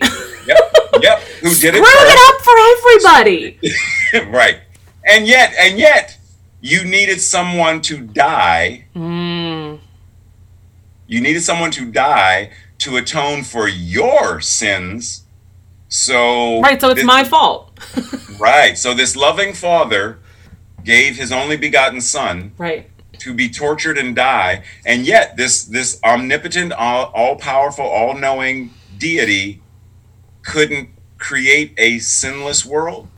Yep. Yep. Who did it? Screwed it up for everybody. Right. And yet, and yet, you needed someone to die. Mm. You needed someone to die to atone for your sins. So right, so it's this, my fault. Right. So this loving father gave his only begotten son right. to be tortured and die. And yet this this omnipotent, all, all-powerful, all-knowing deity couldn't create a sinless world,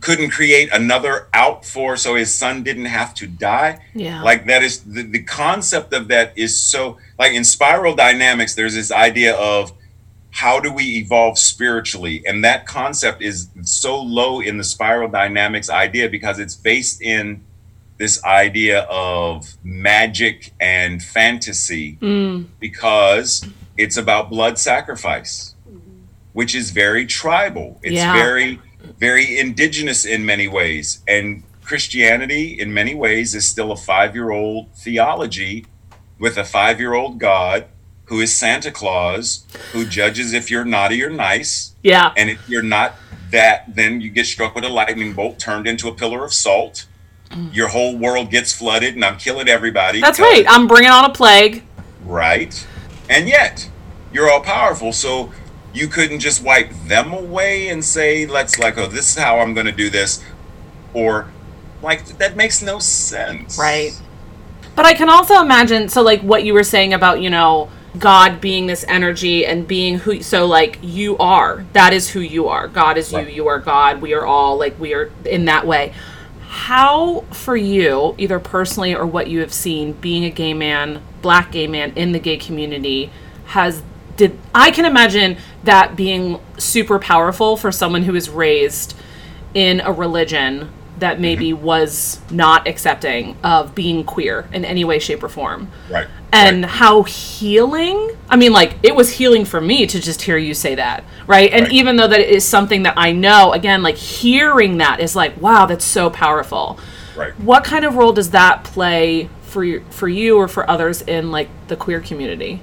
couldn't create another out for, so his son didn't have to die. Yeah. Like that is, the, the concept of that is so, like in Spiral Dynamics, there's this idea of how do we evolve spiritually? And that concept is so low in the Spiral Dynamics idea because it's based in this idea of magic and fantasy mm. because it's about blood sacrifice, which is very tribal. It's yeah. very, very indigenous in many ways. And Christianity in many ways is still a five-year-old theology with a five-year-old God who is Santa Claus, who judges if you're naughty or nice. Yeah. And if you're not that, then you get struck with a lightning bolt, turned into a pillar of salt. Mm. Your whole world gets flooded and I'm killing everybody. That's right. I'm bringing on a plague. Right. And yet you're all powerful. So you couldn't just wipe them away and say, let's like, oh, this is how I'm going to do this. Or like, that makes no sense. Right. But I can also imagine, so like what you were saying about, you know, God being this energy and being who, so like you are, that is who you are. God is right. you, you are God. We are all like, we are in that way. How for you, either personally or what you have seen, being a gay man, Black gay man in the gay community has, did, I can imagine that being super powerful for someone who is raised in a religion that maybe mm-hmm. was not accepting of being queer in any way, shape, or form. Right. And right. how healing, I mean, like, it was healing for me to just hear you say that, right? And right. even though that is something that I know, again, like, hearing that is like, wow, that's so powerful. Right. What kind of role does that play for you, for you or for others in, like, the queer community?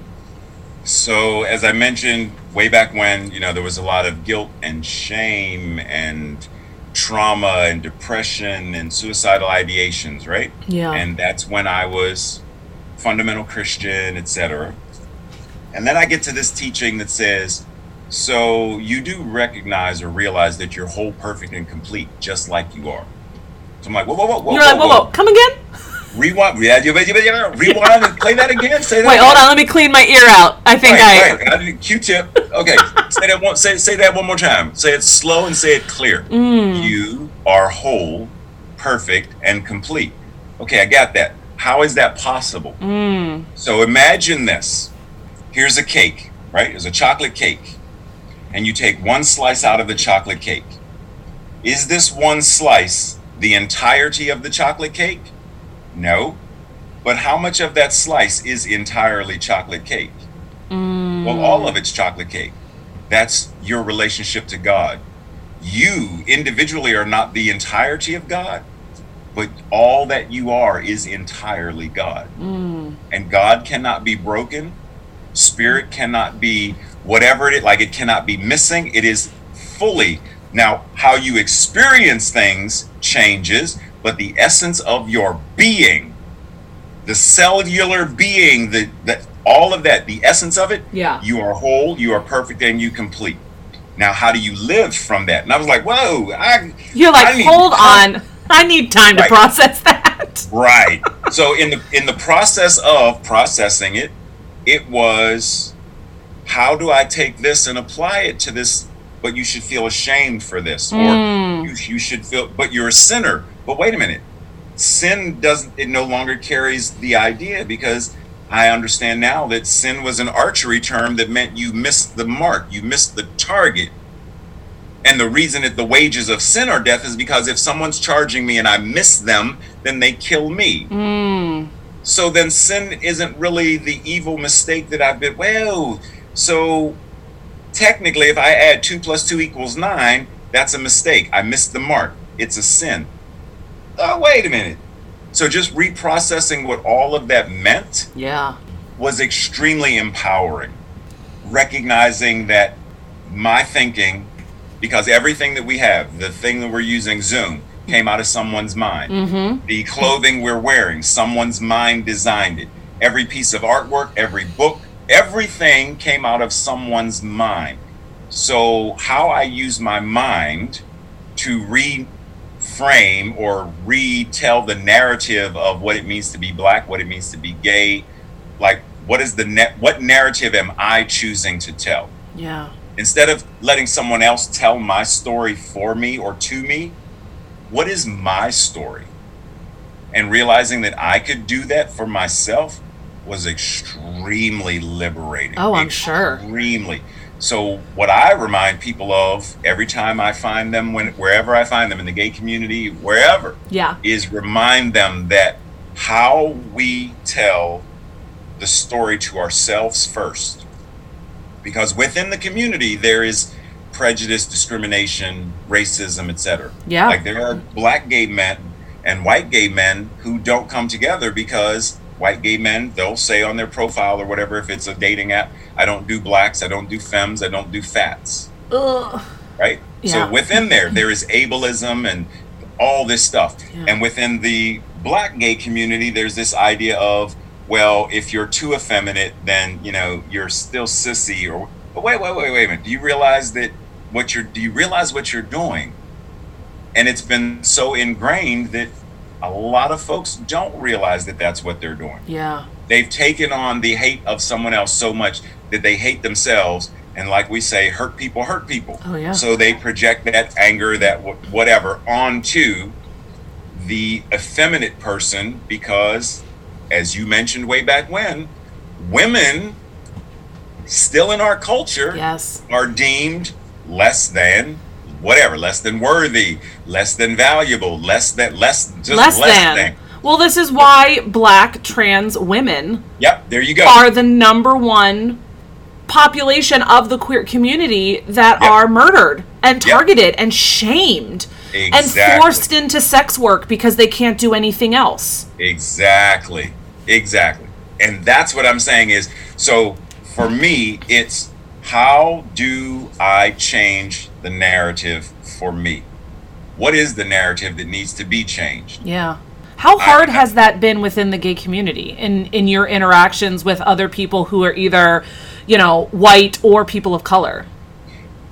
So, as I mentioned, way back when, you know, there was a lot of guilt and shame and trauma and depression and suicidal ideations, right? Yeah. And that's when I was fundamental Christian, et cetera. And then I get to this teaching that says, so you do recognize or realize that you're whole, perfect, and complete, just like you are. So I'm like, whoa, whoa, whoa, whoa, you're whoa, like, whoa, whoa, whoa, come again? Rewind, yeah, yeah, yeah, yeah, rewind and play that again. Say that. Wait, again. Hold on, let me clean my ear out. I think right, I. Right. I did Q-tip. Okay, say that one. Say say that one more time. Say it slow and say it clear. Mm. You are whole, perfect, and complete. Okay, I got that. How is that possible? Mm. So imagine this. Here's a cake, right? There's a chocolate cake, and you take one slice out of the chocolate cake. Is this one slice the entirety of the chocolate cake? No, but how much of that slice is entirely chocolate cake? Mm. Well, all of it's chocolate cake. That's your relationship to God. You individually are not the entirety of God, but all that you are is entirely God. Mm. And God cannot be broken. Spirit cannot be whatever it is, like it cannot be missing. It is fully. Now, how you experience things changes, but the essence of your being, the cellular being, the, the all of that, the essence of it, yeah. you are whole, you are perfect, and you complete. Now, how do you live from that? And I was like, whoa. I, You're like, I hold on. I need time right. to process that. Right. So in the in the process of processing it, it was, how do I take this and apply it to this? But you should feel ashamed for this. Or mm. you, you should feel, but you're a sinner. But wait a minute, sin doesn't, it no longer carries the idea, because I understand now that sin was an archery term that meant you missed the mark, you missed the target. And the reason that the wages of sin are death is because if someone's charging me and I miss them, then they kill me. Mm. So then sin isn't really the evil mistake that I've been, well, so technically if I add two plus two equals nine, that's a mistake. I missed the mark, it's a sin. Oh, wait a minute. So just reprocessing what all of that meant yeah. was extremely empowering. Recognizing that my thinking, because everything that we have, the thing that we're using, Zoom, came out of someone's mind. Mm-hmm. The clothing we're wearing, someone's mind designed it. Every piece of artwork, every book, everything came out of someone's mind. So how I use my mind to read, frame or retell the narrative of what it means to be black, what it means to be gay, like what is the net, what narrative am I choosing to tell? Yeah. Instead of letting someone else tell my story for me or to me, what is my story? And realizing that I could do that for myself was extremely liberating. Oh, I'm sure. Extremely. So what I remind people of every time I find them, when wherever I find them in the gay community, wherever, yeah. is remind them that how we tell the story to ourselves first. Because within the community, there is prejudice, discrimination, racism, et cetera. Yeah. Like there are black gay men and white gay men who don't come together because white gay men, they'll say on their profile or whatever, if it's a dating app, I don't do blacks, I don't do femmes, I don't do fats. Ugh. Right? Yeah. So within there, there is ableism and all this stuff. Yeah. And within the black gay community, there's this idea of, well, if you're too effeminate, then, you know, you're still sissy. Or but wait, wait, wait, wait a minute. Do you realize that what you're, do you realize what you're doing? And it's been so ingrained that a lot of folks don't realize that that's what they're doing. Yeah. They've taken on the hate of someone else so much that they hate themselves. And like we say, hurt people hurt people. Oh, yeah. So they project that anger, that whatever, onto the effeminate person because, as you mentioned way back when, women still in our culture yes. are deemed less than, whatever, less than worthy, less than valuable, less than, less, just less, less than. than. Well, this is why black trans women yep, there you go. are the number one population of the queer community that yep. are murdered and targeted yep. and shamed exactly. and forced into sex work because they can't do anything else. Exactly. Exactly. And that's what I'm saying is, so for me, it's how do I change the narrative for me? What is the narrative that needs to be changed? Yeah. How hard I, I, has that been within the gay community in, in your interactions with other people who are either, you know, white or people of color?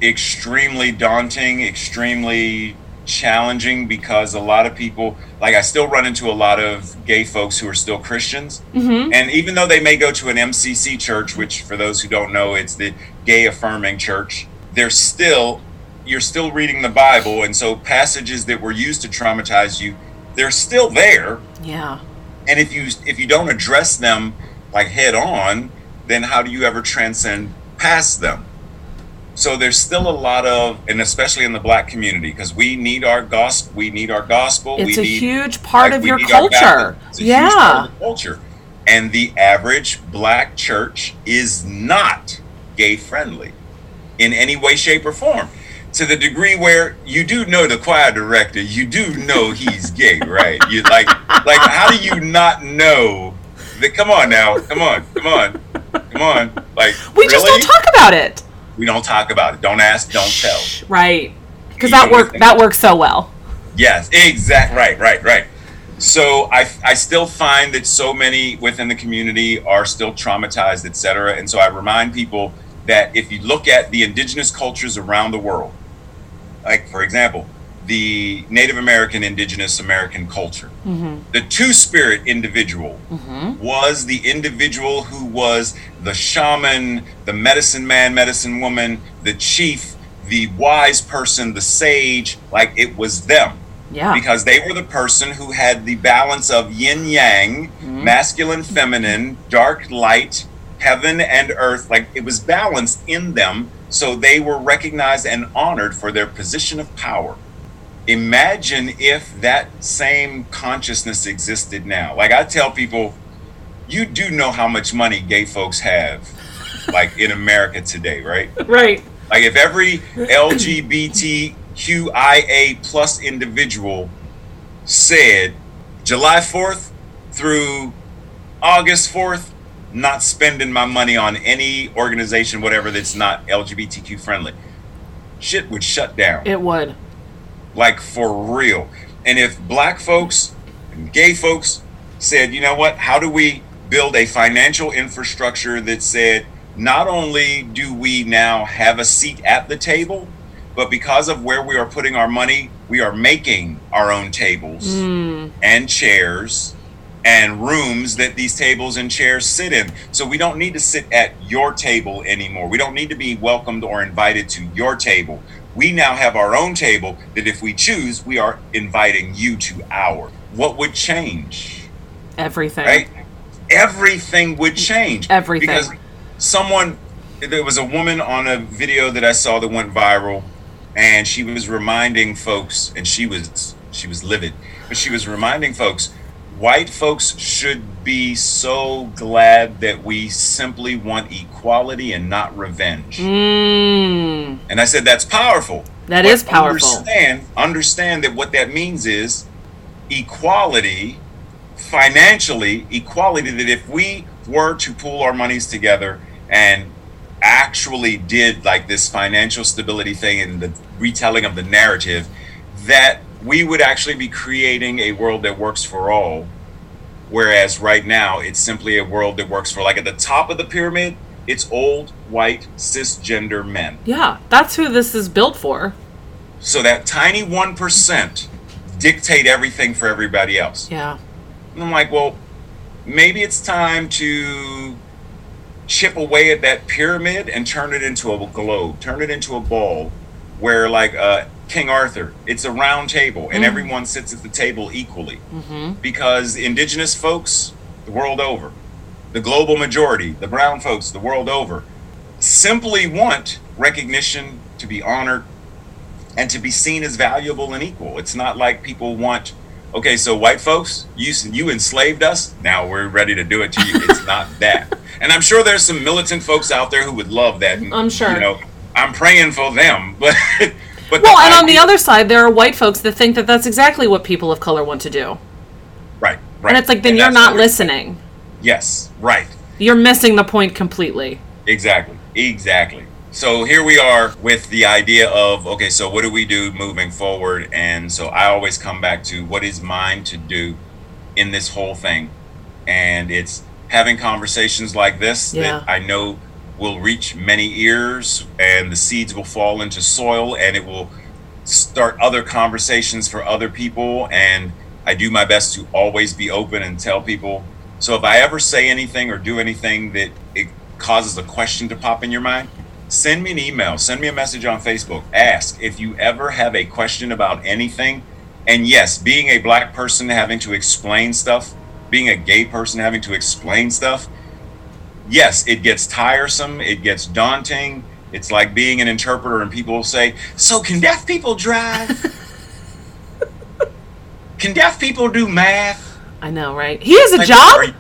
Extremely daunting, extremely challenging, because a lot of people, like I still run into a lot of gay folks who are still Christians. Mm-hmm. And even though they may go to an M C C church, which for those who don't know, it's the gay affirming church, they're still, you're still reading the Bible. And so passages that were used to traumatize you, they're still there. Yeah. And if you if you don't address them like head on, then how do you ever transcend past them? So there's still a lot of, and especially in the black community, because we need our gospel. We need our gospel. It's we a need, huge part like, of your culture. It's a yeah. huge part of the culture. And the average black church is not gay friendly in any way, shape, or form. To the degree where you do know the choir director, you do know he's gay, right? You like, like, how do you not know that? Come on now, come on, come on, come on. Like, we really? just don't talk about it. We don't talk about it. Don't ask, don't tell. Right, because that work that works so well. Yes, exactly. Right, right, right. So I, I still find that so many within the community are still traumatized, et cetera. And so I remind people that if you look at the indigenous cultures around the world. Like, for example, the Native American, Indigenous American culture. Mm-hmm. The two-spirit individual mm-hmm. was the individual who was the shaman, the medicine man, medicine woman, the chief, the wise person, the sage. Like, it was them. Yeah. Because they were the person who had the balance of yin-yang, mm-hmm. masculine, feminine, dark, light, heaven and earth. Like, it was balanced in them. So they were recognized and honored for their position of power. Imagine if that same consciousness existed now. Like, I tell people, you do know how much money gay folks have, like, in America today, right? Right. Like, if every L G B T Q I A plus individual said July fourth through August fourth, not spending my money on any organization, whatever, that's not L G B T Q friendly, shit would shut down. It would. Like, for real. And if black folks and gay folks said, you know what, how do we build a financial infrastructure that said, not only do we now have a seat at the table, but because of where we are putting our money, we are making our own tables mm. and chairs and rooms that these tables and chairs sit in. So we don't need to sit at your table anymore. We don't need to be welcomed or invited to your table. We now have our own table that if we choose, we are inviting you to our. What would change? Everything. Right? Everything would change. Everything. Because someone, there was a woman on a video that I saw that went viral, and she was reminding folks, and she was she was livid, but she was reminding folks, white folks should be so glad that we simply want equality and not revenge. Mm. And I said, that's powerful. That but is powerful. Understand, understand that what that means is equality, financially, equality, that if we were to pool our monies together and actually did like this financial stability thing and the retelling of the narrative, that we would actually be creating a world that works for all, whereas right now it's simply a world that works for, like, at the top of the pyramid, it's old, white, cisgender men. Yeah, that's who this is built for. So that tiny one percent dictate everything for everybody else. Yeah. And I'm like, well, maybe it's time to chip away at that pyramid and turn it into a globe, turn it into a ball where, like, uh, King Arthur, it's a round table and mm. everyone sits at the table equally mm-hmm. because indigenous folks the world over, the global majority, the brown folks the world over, simply want recognition, to be honored, and to be seen as valuable and equal. It's not like people want, okay, so white folks, you you enslaved us, now we're ready to do it to you. It's not that. And I'm sure there's some militant folks out there who would love that. And, I'm sure. You know, I'm praying for them, but... but well, and idea, on the other side, there are white folks that think that that's exactly what people of color want to do. Right, right. And it's like, then and you're not listening. Yes, right. You're missing the point completely. Exactly, exactly. So here we are with the idea of, okay, so what do we do moving forward? And so I always come back to what is mine to do in this whole thing. And it's having conversations like this yeah. that I know will reach many ears, and the seeds will fall into soil, and it will start other conversations for other people. And I do my best to always be open and tell people. So if I ever say anything or do anything that it causes a question to pop in your mind, send me an email, send me a message on Facebook, ask if you ever have a question about anything. And yes, being a black person having to explain stuff, being a gay person having to explain stuff, yes, it gets tiresome, it gets daunting. It's like being an interpreter and people say, so can deaf people drive? Can deaf people do math? I know, right? He has a like, job? Are you,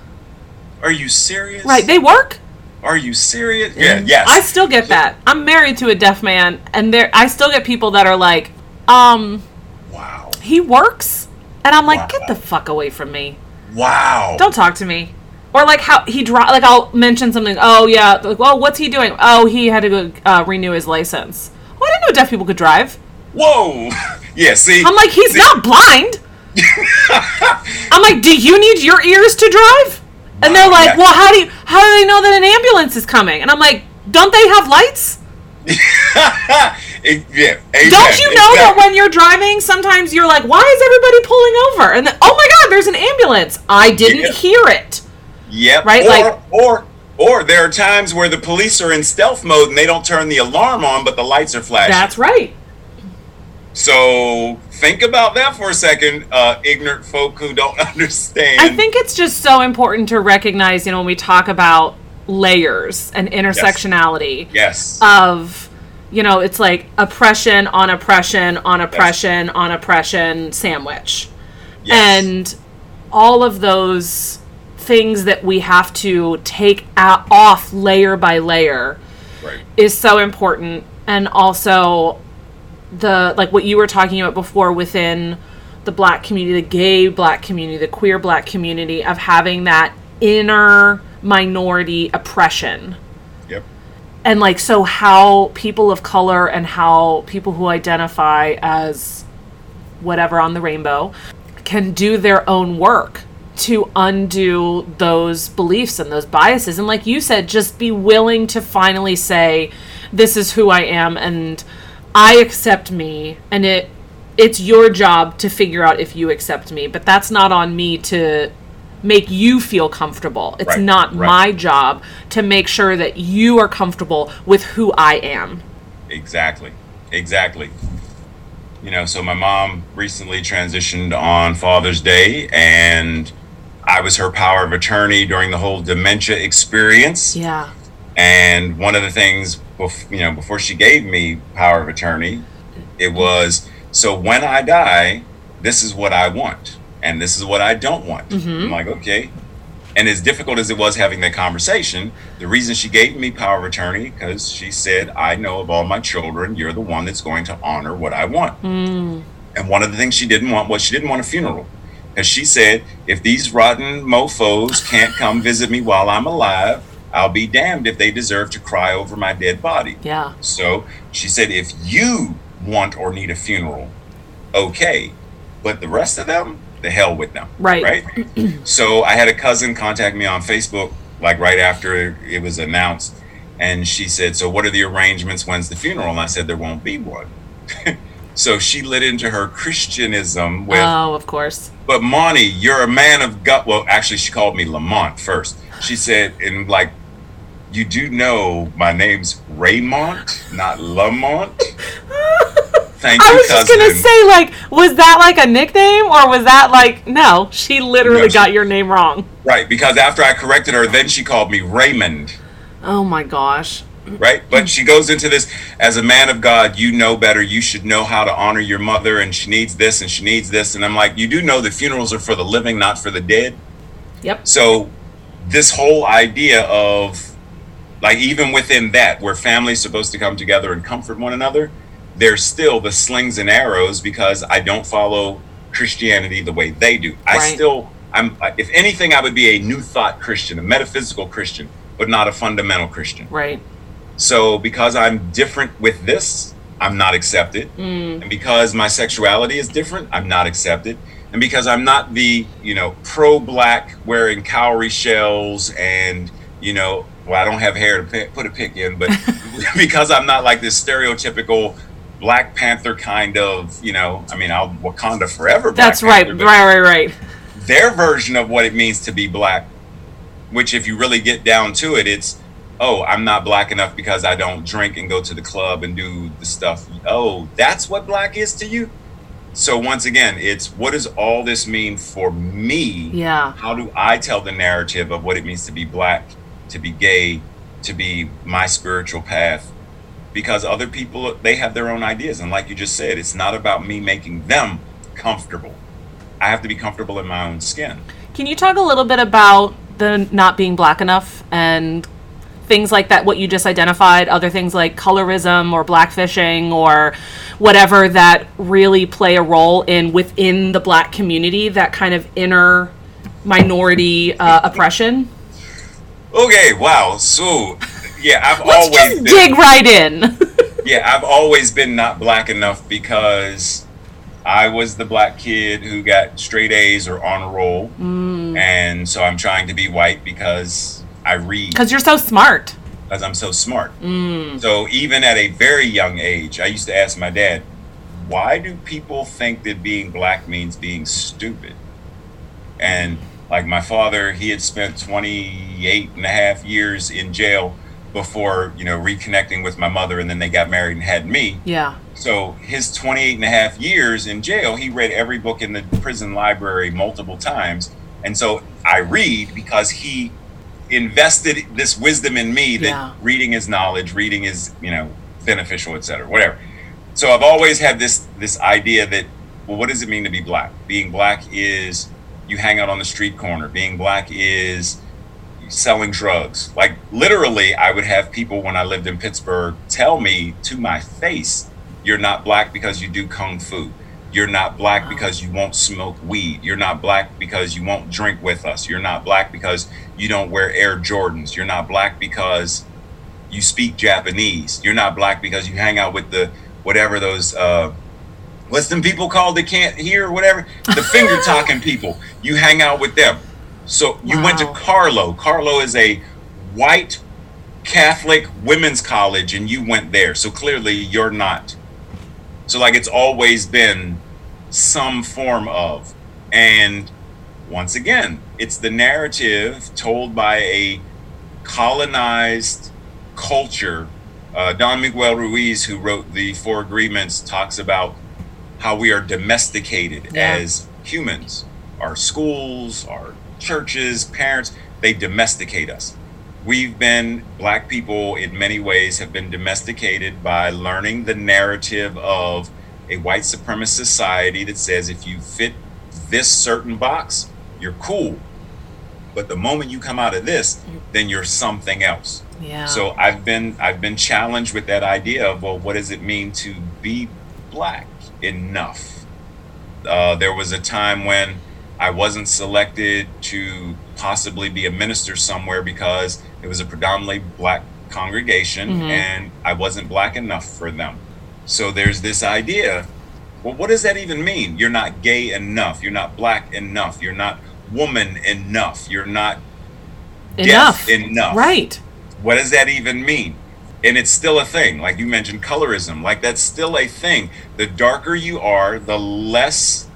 are you serious? Right, they work? Are you serious? Yeah, yes. I still get that. I'm married to a deaf man, and there I still get people that are like, um, wow. He works? And I'm like, wow. Get the fuck away from me. Wow. Don't talk to me. Or like how he dro- like I'll mention something. Oh yeah, like, well, what's he doing? Oh, he had to go uh, renew his license. Well, I didn't know deaf people could drive. Whoa. Yeah, see. I'm like, he's see. not blind. I'm like, do you need your ears to drive? And they're like, well, how do you, how do they know that an ambulance is coming? And I'm like, don't they have lights? it, yeah, amen, don't you know exactly. that when you're driving, sometimes you're like, why is everybody pulling over? And then, oh my God, there's an ambulance. I didn't yeah. hear it. Yep. Right. Or, like, or or there are times where the police are in stealth mode and they don't turn the alarm on, but the lights are flashing. That's right. So think about that for a second, uh, ignorant folk who don't understand. I think it's just so important to recognize, you know, when we talk about layers and intersectionality. Yes. Yes. Of, you know, it's like oppression on oppression on oppression yes. on oppression sandwich. Yes. And all of those things that we have to take out, off layer by layer right. is so important. And also... the like what you were talking about before within the black community, the gay black community, the queer black community, of having that inner minority oppression. Yep. And like, so how people of color and how people who identify as whatever on the rainbow can do their own work to undo those beliefs and those biases. And like you said, just be willing to finally say, this is who I am, and I accept me, and it it's your job to figure out if you accept me, but that's not on me to make you feel comfortable. It's right, not right. my job to make sure that you are comfortable with who I am. Exactly. Exactly. You know, so my mom recently transitioned on Father's Day, and I was her power of attorney during the whole dementia experience. Yeah. And one of the things, bef- you know, before she gave me power of attorney, it was, so when I die, this is what I want, and this is what I don't want. Mm-hmm. I'm like, okay. And as difficult as it was having that conversation, the reason she gave me power of attorney, because she said, I know of all my children, you're the one that's going to honor what I want. Mm. And one of the things she didn't want was she didn't want a funeral. Because she said, if these rotten mofos can't come visit me while I'm alive, I'll be damned if they deserve to cry over my dead body. Yeah. So she said, if you want or need a funeral, okay. But the rest of them, the hell with them. Right. Right. So I had a cousin contact me on Facebook, like right after it was announced. And she said, so what are the arrangements? When's the funeral? And I said, there won't be one. So she lit into her Christianism with, oh, of course. But Monty, you're a man of God. Well, actually, she called me Lamont first. She said, and like, you do know my name's Raymond, not Lamont. Thank you, cousin. I was just going to say, like, was that like a nickname, or was that like, no, she literally no, she, got your name wrong. Right, because after I corrected her, then she called me Raymond. Oh, my gosh. right? But she goes into this as a man of God, you know better, you should know how to honor your mother, and she needs this and she needs this. And I'm like, you do know that funerals are for the living, not for the dead. Yep. So this whole idea of, like, even within that, where families supposed to come together and comfort one another, there's still the slings and arrows, because I don't follow Christianity the way they do. Right. I still, I'm, if anything, I would be a New Thought Christian, a metaphysical Christian, but not a fundamental Christian. Right. So because I'm different with this, I'm not accepted. Mm. And because my sexuality is different, I'm not accepted. And because I'm not the, you know, pro-black wearing cowrie shells and, you know, well, I don't have hair to pick, put a pick in, but because I'm not like this stereotypical Black Panther kind of, you know, I mean, I'll Wakanda forever. That's Black Panther, right, right, right, right. Their version of what it means to be black, which if you really get down to it, it's, oh, I'm not black enough because I don't drink and go to the club and do the stuff. Oh, that's what black is to you? So once again, it's what does all this mean for me? Yeah. How do I tell the narrative of what it means to be black, to be gay, to be my spiritual path? Because other people, they have their own ideas. And like you just said, it's not about me making them comfortable. I have to be comfortable in my own skin. Can you talk a little bit about the not being black enough and things like that, what you just identified, other things like colorism or blackfishing or whatever that really play a role in within the black community, that kind of inner minority uh, oppression? Okay, wow. So, yeah, I've Let's always just been, dig right in. Yeah, I've always been not black enough because I was the black kid who got straight A's or honor roll. Mm. And so I'm trying to be white because I read. Because you're so smart. Because I'm so smart. Mm. So even at a very young age, I used to ask my dad, why do people think that being black means being stupid? And like my father, he had spent twenty-eight and a half years in jail before, you know, reconnecting with my mother, and then they got married and had me. Yeah. So his twenty-eight and a half years in jail, he read every book in the prison library multiple times. And so I read because he invested this wisdom in me that yeah. reading is knowledge, reading is, you know, beneficial, et cetera, whatever. So I've always had this this idea that, well, what does it mean to be black? Being black is you hang out on the street corner. Being black is selling drugs. Like literally, I would have people when I lived in Pittsburgh tell me to my face, you're not black because you do kung fu. You're not black because you won't smoke weed. You're not black because you won't drink with us. You're not black because you don't wear Air Jordans. You're not black because you speak Japanese. You're not black because you hang out with the, whatever those, uh, what's them people called that can't hear, whatever? The finger talking people. You hang out with them. So you wow. went to Carlo. Carlo is a white Catholic women's college, and you went there. So clearly you're not. So like it's always been some form of, and once again, it's the narrative told by a colonized culture. Uh, Don Miguel Ruiz, who wrote The Four Agreements, talks about how we are domesticated yeah. as humans. Our schools, our churches, parents, they domesticate us. We've been, black people in many ways have been domesticated by learning the narrative of a white supremacist society that says if you fit this certain box, you're cool. But the moment you come out of this, then you're something else. Yeah. So I've been I've been challenged with that idea of, well, what does it mean to be black enough? Uh, there was a time when I wasn't selected to possibly be a minister somewhere because it was a predominantly black congregation mm-hmm. and I wasn't black enough for them. So there's this idea, well, what does that even mean? You're not gay enough. You're not black enough. You're not woman enough. You're not enough. deaf enough. Right. What does that even mean? And it's still a thing. Like you mentioned colorism, like that's still a thing. The darker you are, the less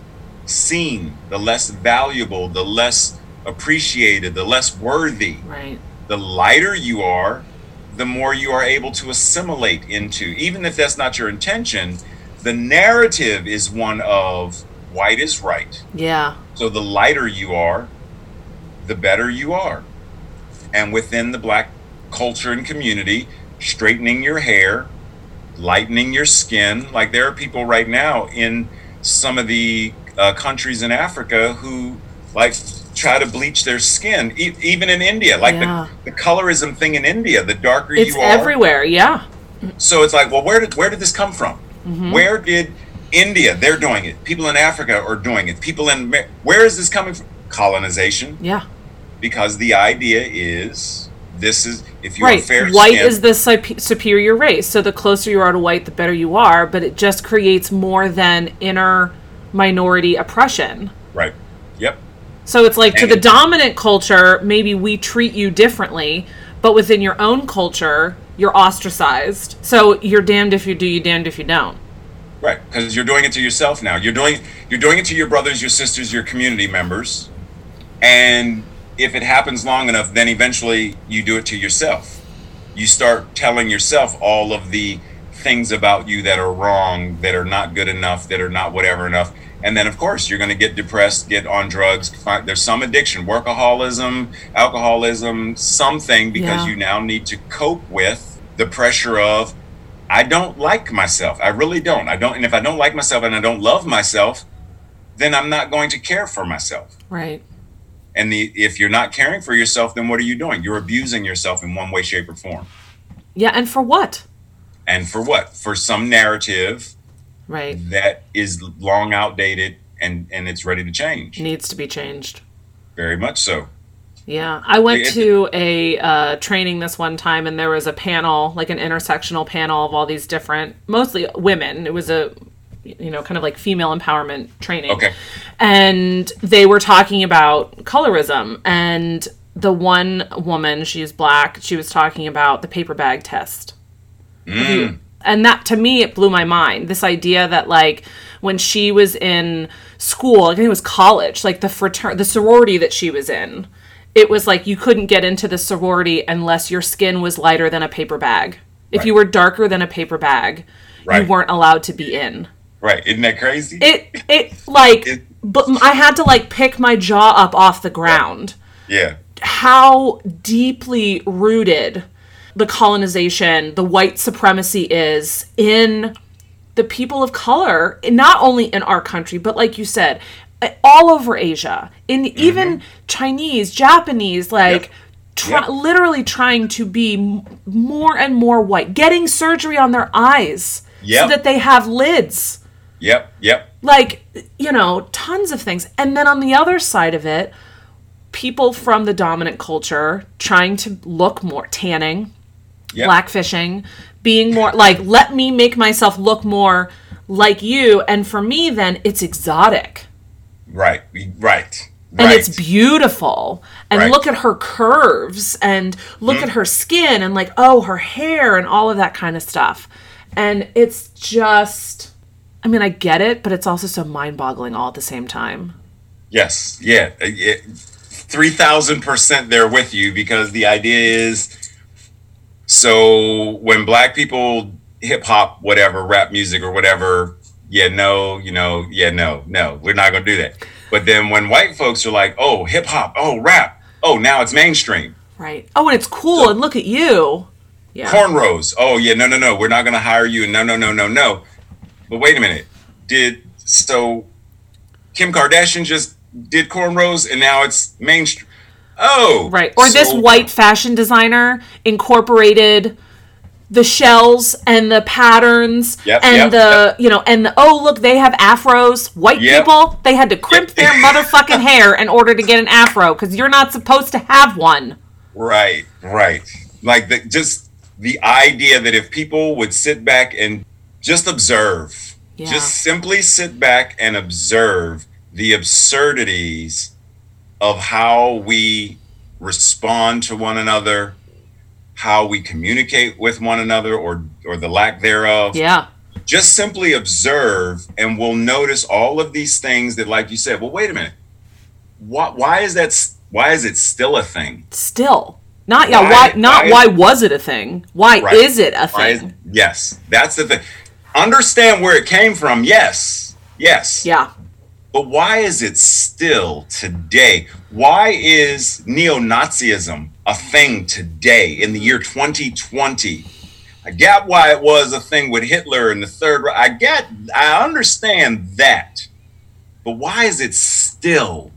seen, the less valuable, the less appreciated, the less worthy. Right. The lighter you are, the more you are able to assimilate into. Even if that's not your intention, the narrative is one of white is right. Yeah. So the lighter you are, the better you are. And within the black culture and community, straightening your hair, lightening your skin. Like, there are people right now in some of the uh, countries in Africa who like try to bleach their skin, e- even in India. Like yeah. the, the colorism thing in India, the darker it's you are. It's everywhere, yeah. So it's like, well, where did where did this come from? Mm-hmm. Where did India, they're doing it. People in Africa are doing it. People in, where is this coming from? Colonization. Yeah. Because the idea is, this is, if you're right. fair white skin, is the su- superior race. So the closer you are to white, the better you are. But it just creates more than inner minority oppression. Right. Yep. So it's like, and to the dominant culture, maybe we treat you differently, but within your own culture, you're ostracized. So you're damned if you do, you're damned if you don't. Right, because you're doing it to yourself now. You're doing you're doing it to your brothers, your sisters, your community members, and if it happens long enough, then eventually you do it to yourself. You start telling yourself all of the things about you that are wrong, that are not good enough, that are not whatever enough, and then of course you're going to get depressed, get on drugs. Find, there's some addiction, workaholism, alcoholism, something, because yeah. you now need to cope with the pressure of, I don't like myself. I really don't. I don't. And if I don't like myself and I don't love myself, then I'm not going to care for myself. Right. And the, if you're not caring for yourself, then what are you doing? You're abusing yourself in one way, shape, or form. Yeah. And for what? And for what? For some narrative. Right. That is long outdated and, and it's ready to change. Needs to be changed. Very much so. Yeah, I went to a uh, training this one time, and there was a panel, like an intersectional panel of all these different, mostly women. It was a, you know, kind of like female empowerment training. Okay. And they were talking about colorism. And the one woman, she's black, she was talking about the paper bag test. Mm. And that, to me, it blew my mind. This idea that, like, when she was in school, I think it was college, like the frater- the sorority that she was in, it was like you couldn't get into the sorority unless your skin was lighter than a paper bag. If right. you were darker than a paper bag, right. you weren't allowed to be in. Right. Isn't that crazy? It, it like, it, but I had to like pick my jaw up off the ground. Yeah. How deeply rooted the colonization, the white supremacy is in the people of color, not only in our country, but like you said, all over Asia, in mm-hmm. even Chinese, Japanese, like yep. Try, yep. literally trying to be m- more and more white, getting surgery on their eyes yep. so that they have lids. Yep, yep. Like, you know, tons of things. And then on the other side of it, people from the dominant culture trying to look more, tanning, yep. blackfishing, being more like, let me make myself look more like you. And for me, then it's exotic. Right, right, right. And it's beautiful. And right. look at her curves and look mm. at her skin and like, oh, her hair and all of that kind of stuff. And it's just, I mean, I get it, but it's also so mind-boggling all at the same time. Yes, yeah. three thousand percent there with you, because the idea is, so when black people, hip-hop, whatever, rap music or whatever, yeah, no, you know, yeah, no, no, we're not going to do that. But then when white folks are like, oh, hip hop, oh, rap, oh, now it's mainstream. Right. Oh, and it's cool. So, and look at you. Yeah. Cornrows. Oh, yeah, no, no, no. We're not going to hire you. No, no, no, no, no. But wait a minute. Did so Kim Kardashian just did cornrows and now it's mainstream? Oh. Right. Or so, this white fashion designer incorporated the shells and the patterns yep, and yep, the, yep. you know, and the, oh, look, they have afros. White yep. people, they had to crimp their motherfucking hair in order to get an afro, because you're not supposed to have one. Right, right. Like, the, just the idea that if people would sit back and just observe, yeah. just simply sit back and observe the absurdities of how we respond to one another, how we communicate with one another, or or the lack thereof. Yeah. Just simply observe, and we'll notice all of these things that, like you said, well, wait a minute. Why, why is that? Why is it still a thing? Still. Not, yeah, why, why, not why, why was it a thing? Why right. is it a thing? Is, yes, that's the thing. Understand where it came from, yes, yes. Yeah. But why is it still today? Why is neo-Nazism a thing today in the year twenty twenty? I got why it was a thing with Hitler and the Third Reich. I got, I understand that, but why is it still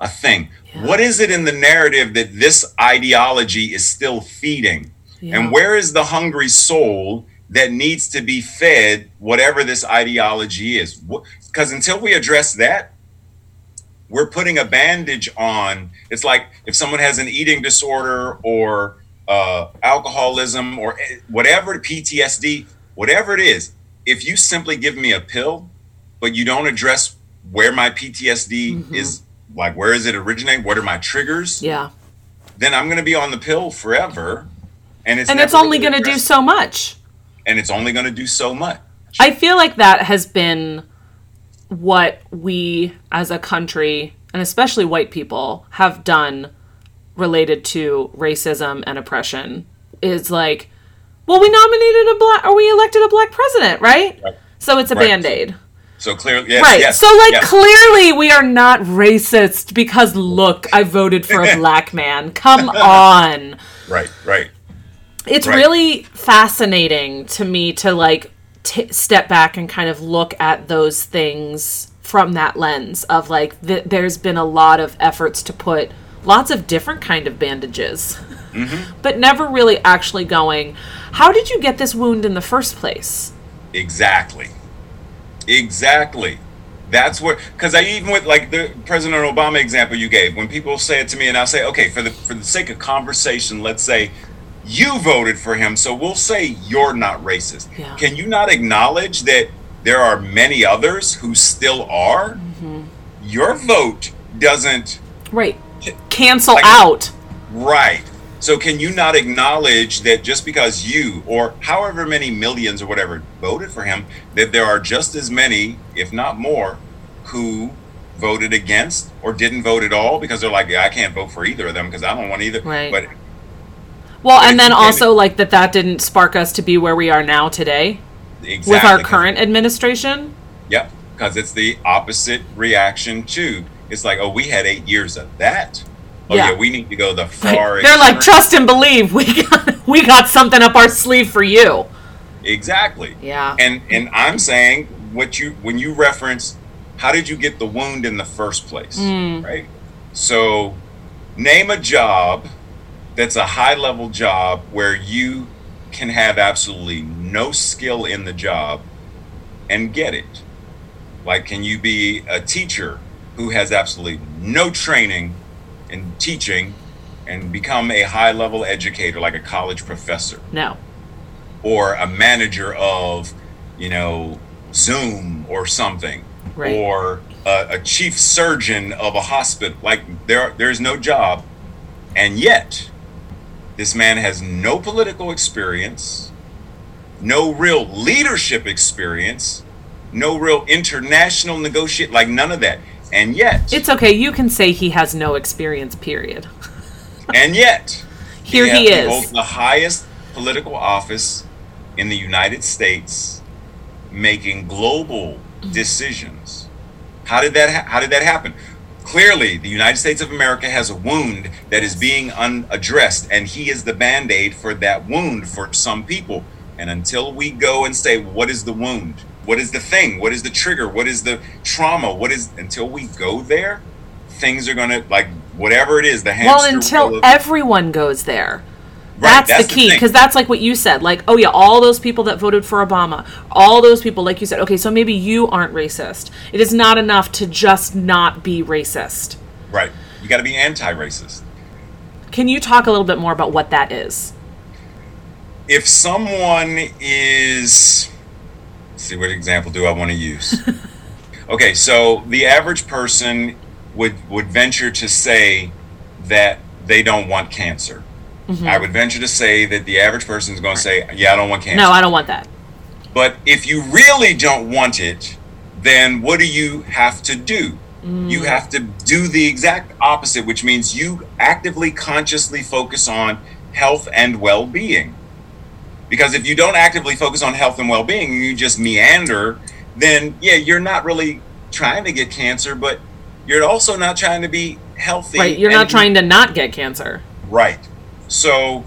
a thing? Yeah. What is it in the narrative that this ideology is still feeding? Yeah. And where is the hungry soul that needs to be fed whatever this ideology is? Because until we address that, we're putting a bandage on. It's like if someone has an eating disorder or uh, alcoholism or whatever, P T S D, whatever it is, if you simply give me a pill, but you don't address where my P T S D mm-hmm. is, like where is it originating? What are my triggers? Yeah. Then I'm going to be on the pill forever. And it's, and it's only going to do so much. And it's only going to do so much. I feel like that has been what we as a country, and especially white people, have done related to racism and oppression. Is like, well, we nominated a black, or we elected a black president, right? Right. So it's a right. Band-Aid. So clearly, yes, right. Yes, so like, yes. Clearly we are not racist because look, I voted for a black man. Come on. Right, right. It's right. Really fascinating to me to like t- step back and kind of look at those things from that lens of like th- there's been a lot of efforts to put lots of different kind of bandages, mm-hmm. but never really actually going, how did you get this wound in the first place? Exactly. Exactly. That's where, because I even with like the President Obama example you gave, when people say it to me and I'll say, okay, for the for the sake of conversation, let's say you voted for him, so we'll say you're not racist. Yeah. Can you not acknowledge that there are many others who still are? Mm-hmm. Your vote doesn't... Right. Cancel like, out. Right. So can you not acknowledge that just because you, or however many millions or whatever, voted for him, that there are just as many, if not more, who voted against or didn't vote at all because they're like, I can't vote for either of them because I don't want either. Right. But... Well, and then also like that that didn't spark us to be where we are now today exactly, with our current administration. Yep, because it's the opposite reaction too. It's like, oh, we had eight years of that. Oh yeah, yeah we need to go the far. Right. They're like, trust and believe. We got, we got something up our sleeve for you. Exactly. Yeah. And and I'm saying what you when you reference, how did you get the wound in the first place, mm. right? So, name a job. That's a high-level job where you can have absolutely no skill in the job and get it. Like, can you be a teacher who has absolutely no training in teaching and become a high-level educator, like a college professor? No. Or a manager of, you know, Zoom or something. Right. Or a, a chief surgeon of a hospital. Like, there, there's no job. And yet... this man has no political experience, no real leadership experience, no real international negotiate, like none of that. And yet... It's okay. You can say he has no experience, period. And yet... Here he, he is. He holds the highest political office in the United States, making global decisions. How did that, ha- how did that happen? Clearly, the United States of America has a wound that is being unaddressed, and he is the Band-Aid for that wound for some people. And until we go and say, what is the wound? What is the thing? What is the trigger? What is the trauma? What is... Until we go there, things are going to... Like, whatever it is, the hamster... Well, until of, everyone goes there. Right, that's, that's the key, because that's like what you said. Like, oh yeah, all those people that voted for Obama, all those people, like you said, okay, so maybe you aren't racist. It is not enough to just not be racist. Right. You got to be anti-racist. Can you talk a little bit more about what that is? If someone is... Let's see, what example do I want to use? Okay, so the average person would, would venture to say that they don't want cancer. Mm-hmm. I would venture to say that the average person is going to say, yeah, I don't want cancer. No, I don't want that. But if you really don't want it, then what do you have to do? Mm. You have to do the exact opposite, which means you actively, consciously focus on health and well-being. Because if you don't actively focus on health and well-being, you just meander, then, yeah, you're not really trying to get cancer, but you're also not trying to be healthy. Right, you're not trying to not get cancer. Right. So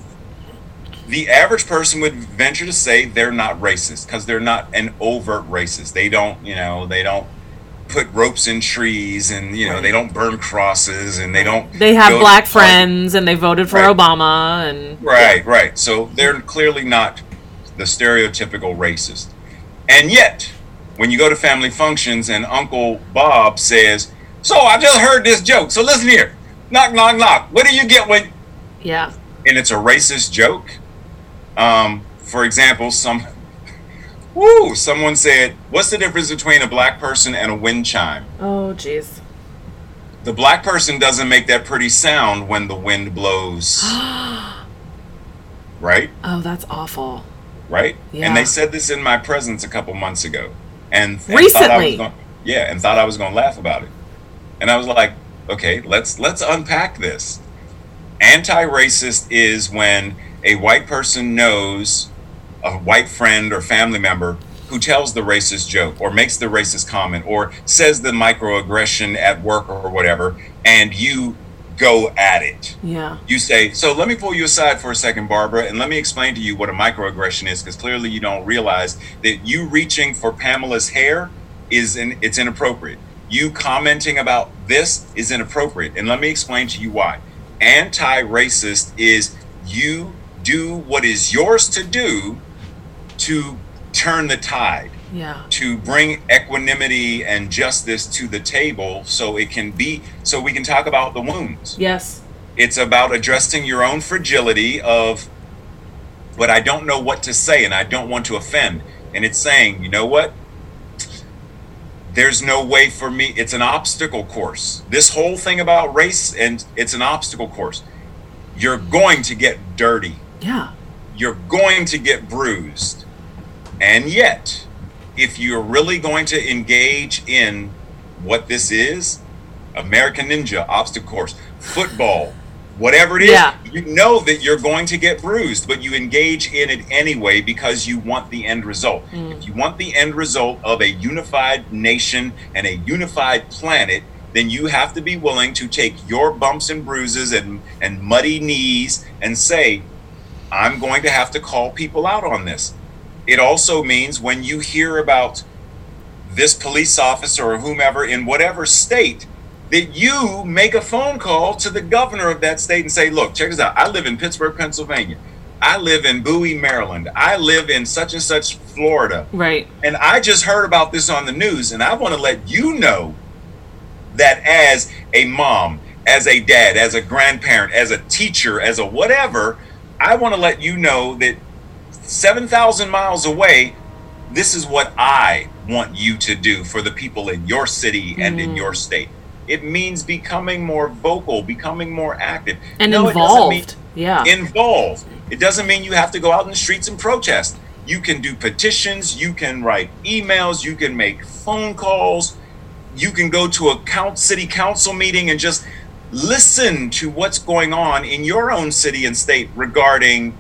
the average person would venture to say they're not racist because they're not an overt racist. They don't, you know, they don't put ropes in trees, and you know, right. they don't burn crosses, and they don't. They have black to, friends, and they voted for right. Obama, and right, yeah. right. So they're clearly not the stereotypical racist, and yet when you go to family functions and Uncle Bob says, "So I just heard this joke. So listen here, knock, knock, knock. What do you get when?" Yeah. And it's a racist joke. Um, for example, some, woo, someone said, what's the difference between a black person and a wind chime? Oh, geez. The black person doesn't make that pretty sound when the wind blows. Right? Oh, that's awful. Right? Yeah. And they said this in my presence a couple months ago. And, and recently. I was gonna, yeah, and thought I was going to laugh about it. And I was like, okay, let's let's unpack this. Anti-racist is when a white person knows a white friend or family member who tells the racist joke or makes the racist comment or says the microaggression at work or whatever, and you go at it. Yeah. You say, so let me pull you aside for a second, Barbara, and let me explain to you what a microaggression is, because clearly you don't realize that you reaching for Pamela's hair is in, it's inappropriate. You commenting about this is inappropriate, and let me explain to you why. Anti-racist is you do what is yours to do to turn the tide, yeah. to bring equanimity and justice to the table, so it can be, so we can talk about the wounds. Yes. It's about addressing your own fragility of, but I don't know what to say and I don't want to offend. And it's saying, you know what? There's no way for me. It's an obstacle course. This whole thing about race, and it's an obstacle course. You're going to get dirty. Yeah. You're going to get bruised. And yet, if you're really going to engage in what this is, American Ninja, obstacle course, football, whatever it is, yeah. you know that you're going to get bruised, but you engage in it anyway because you want the end result. Mm. If you want the end result of a unified nation and a unified planet, then you have to be willing to take your bumps and bruises and, and muddy knees and say, I'm going to have to call people out on this. It also means when you hear about this police officer or whomever in whatever state, that you make a phone call to the governor of that state and say, look, check this out. I live in Pittsburgh, Pennsylvania. I live in Bowie, Maryland. I live in such and such, Florida. Right. And I just heard about this on the news, and I want to let you know that as a mom, as a dad, as a grandparent, as a teacher, as a whatever, I want to let you know that seven thousand miles away, this is what I want you to do for the people in your city and mm. in your state. It means becoming more vocal, becoming more active. And no, involved. It doesn't mean yeah. involved. It doesn't mean you have to go out in the streets and protest. You can do petitions, you can write emails, you can make phone calls. You can go to a count, city council meeting and just listen to what's going on in your own city and state regarding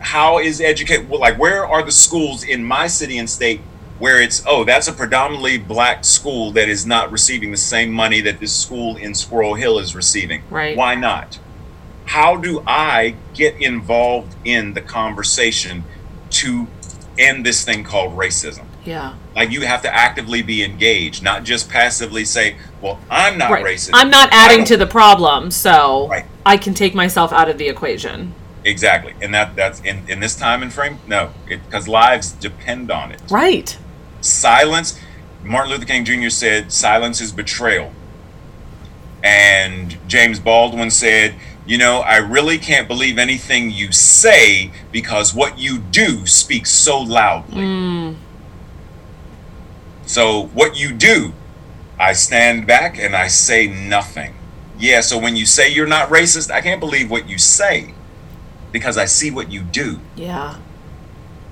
how is educate, well, like where are the schools in my city and state where it's, oh, that's a predominantly black school that is not receiving the same money that this school in Squirrel Hill is receiving. Right. Why not? How do I get involved in the conversation to end this thing called racism? Yeah. Like you have to actively be engaged, not just passively say, well, I'm not right. racist. I'm not adding to the problem, so right. I can take myself out of the equation. Exactly. And that that's in, in this time and frame, no, because lives depend on it. Right. Silence, Martin Luther King Junior said, silence is betrayal. And James Baldwin said, you know, I really can't believe anything you say because what you do speaks so loudly. Mm. So what you do, I stand back and I say nothing. Yeah, so when you say you're not racist, I can't believe what you say because I see what you do. Yeah.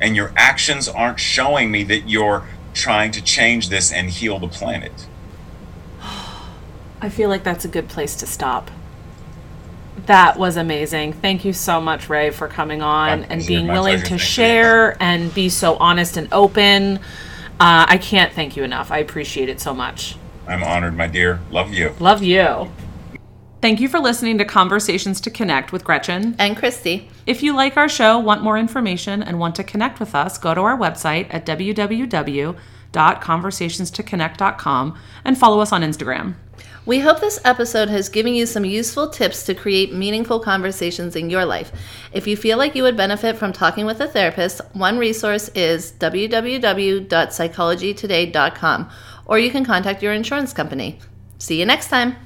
And your actions aren't showing me that you're trying to change this and heal the planet. I feel like that's a good place to stop. That was amazing. Thank you so much, Ray, for coming on My and being willing pleasure. to Thank share you. and be so honest and open. Uh, I can't thank you enough. I appreciate it so much. I'm honored, my dear. Love you. Love you. Thank you for listening to Conversations to Connect with Gretchen and Christy. If you like our show, want more information, and want to connect with us, go to our website at w w w dot conversations to connect dot com and follow us on Instagram. We hope this episode has given you some useful tips to create meaningful conversations in your life. If you feel like you would benefit from talking with a therapist, one resource is w w w dot psychology today dot com, or you can contact your insurance company. See you next time.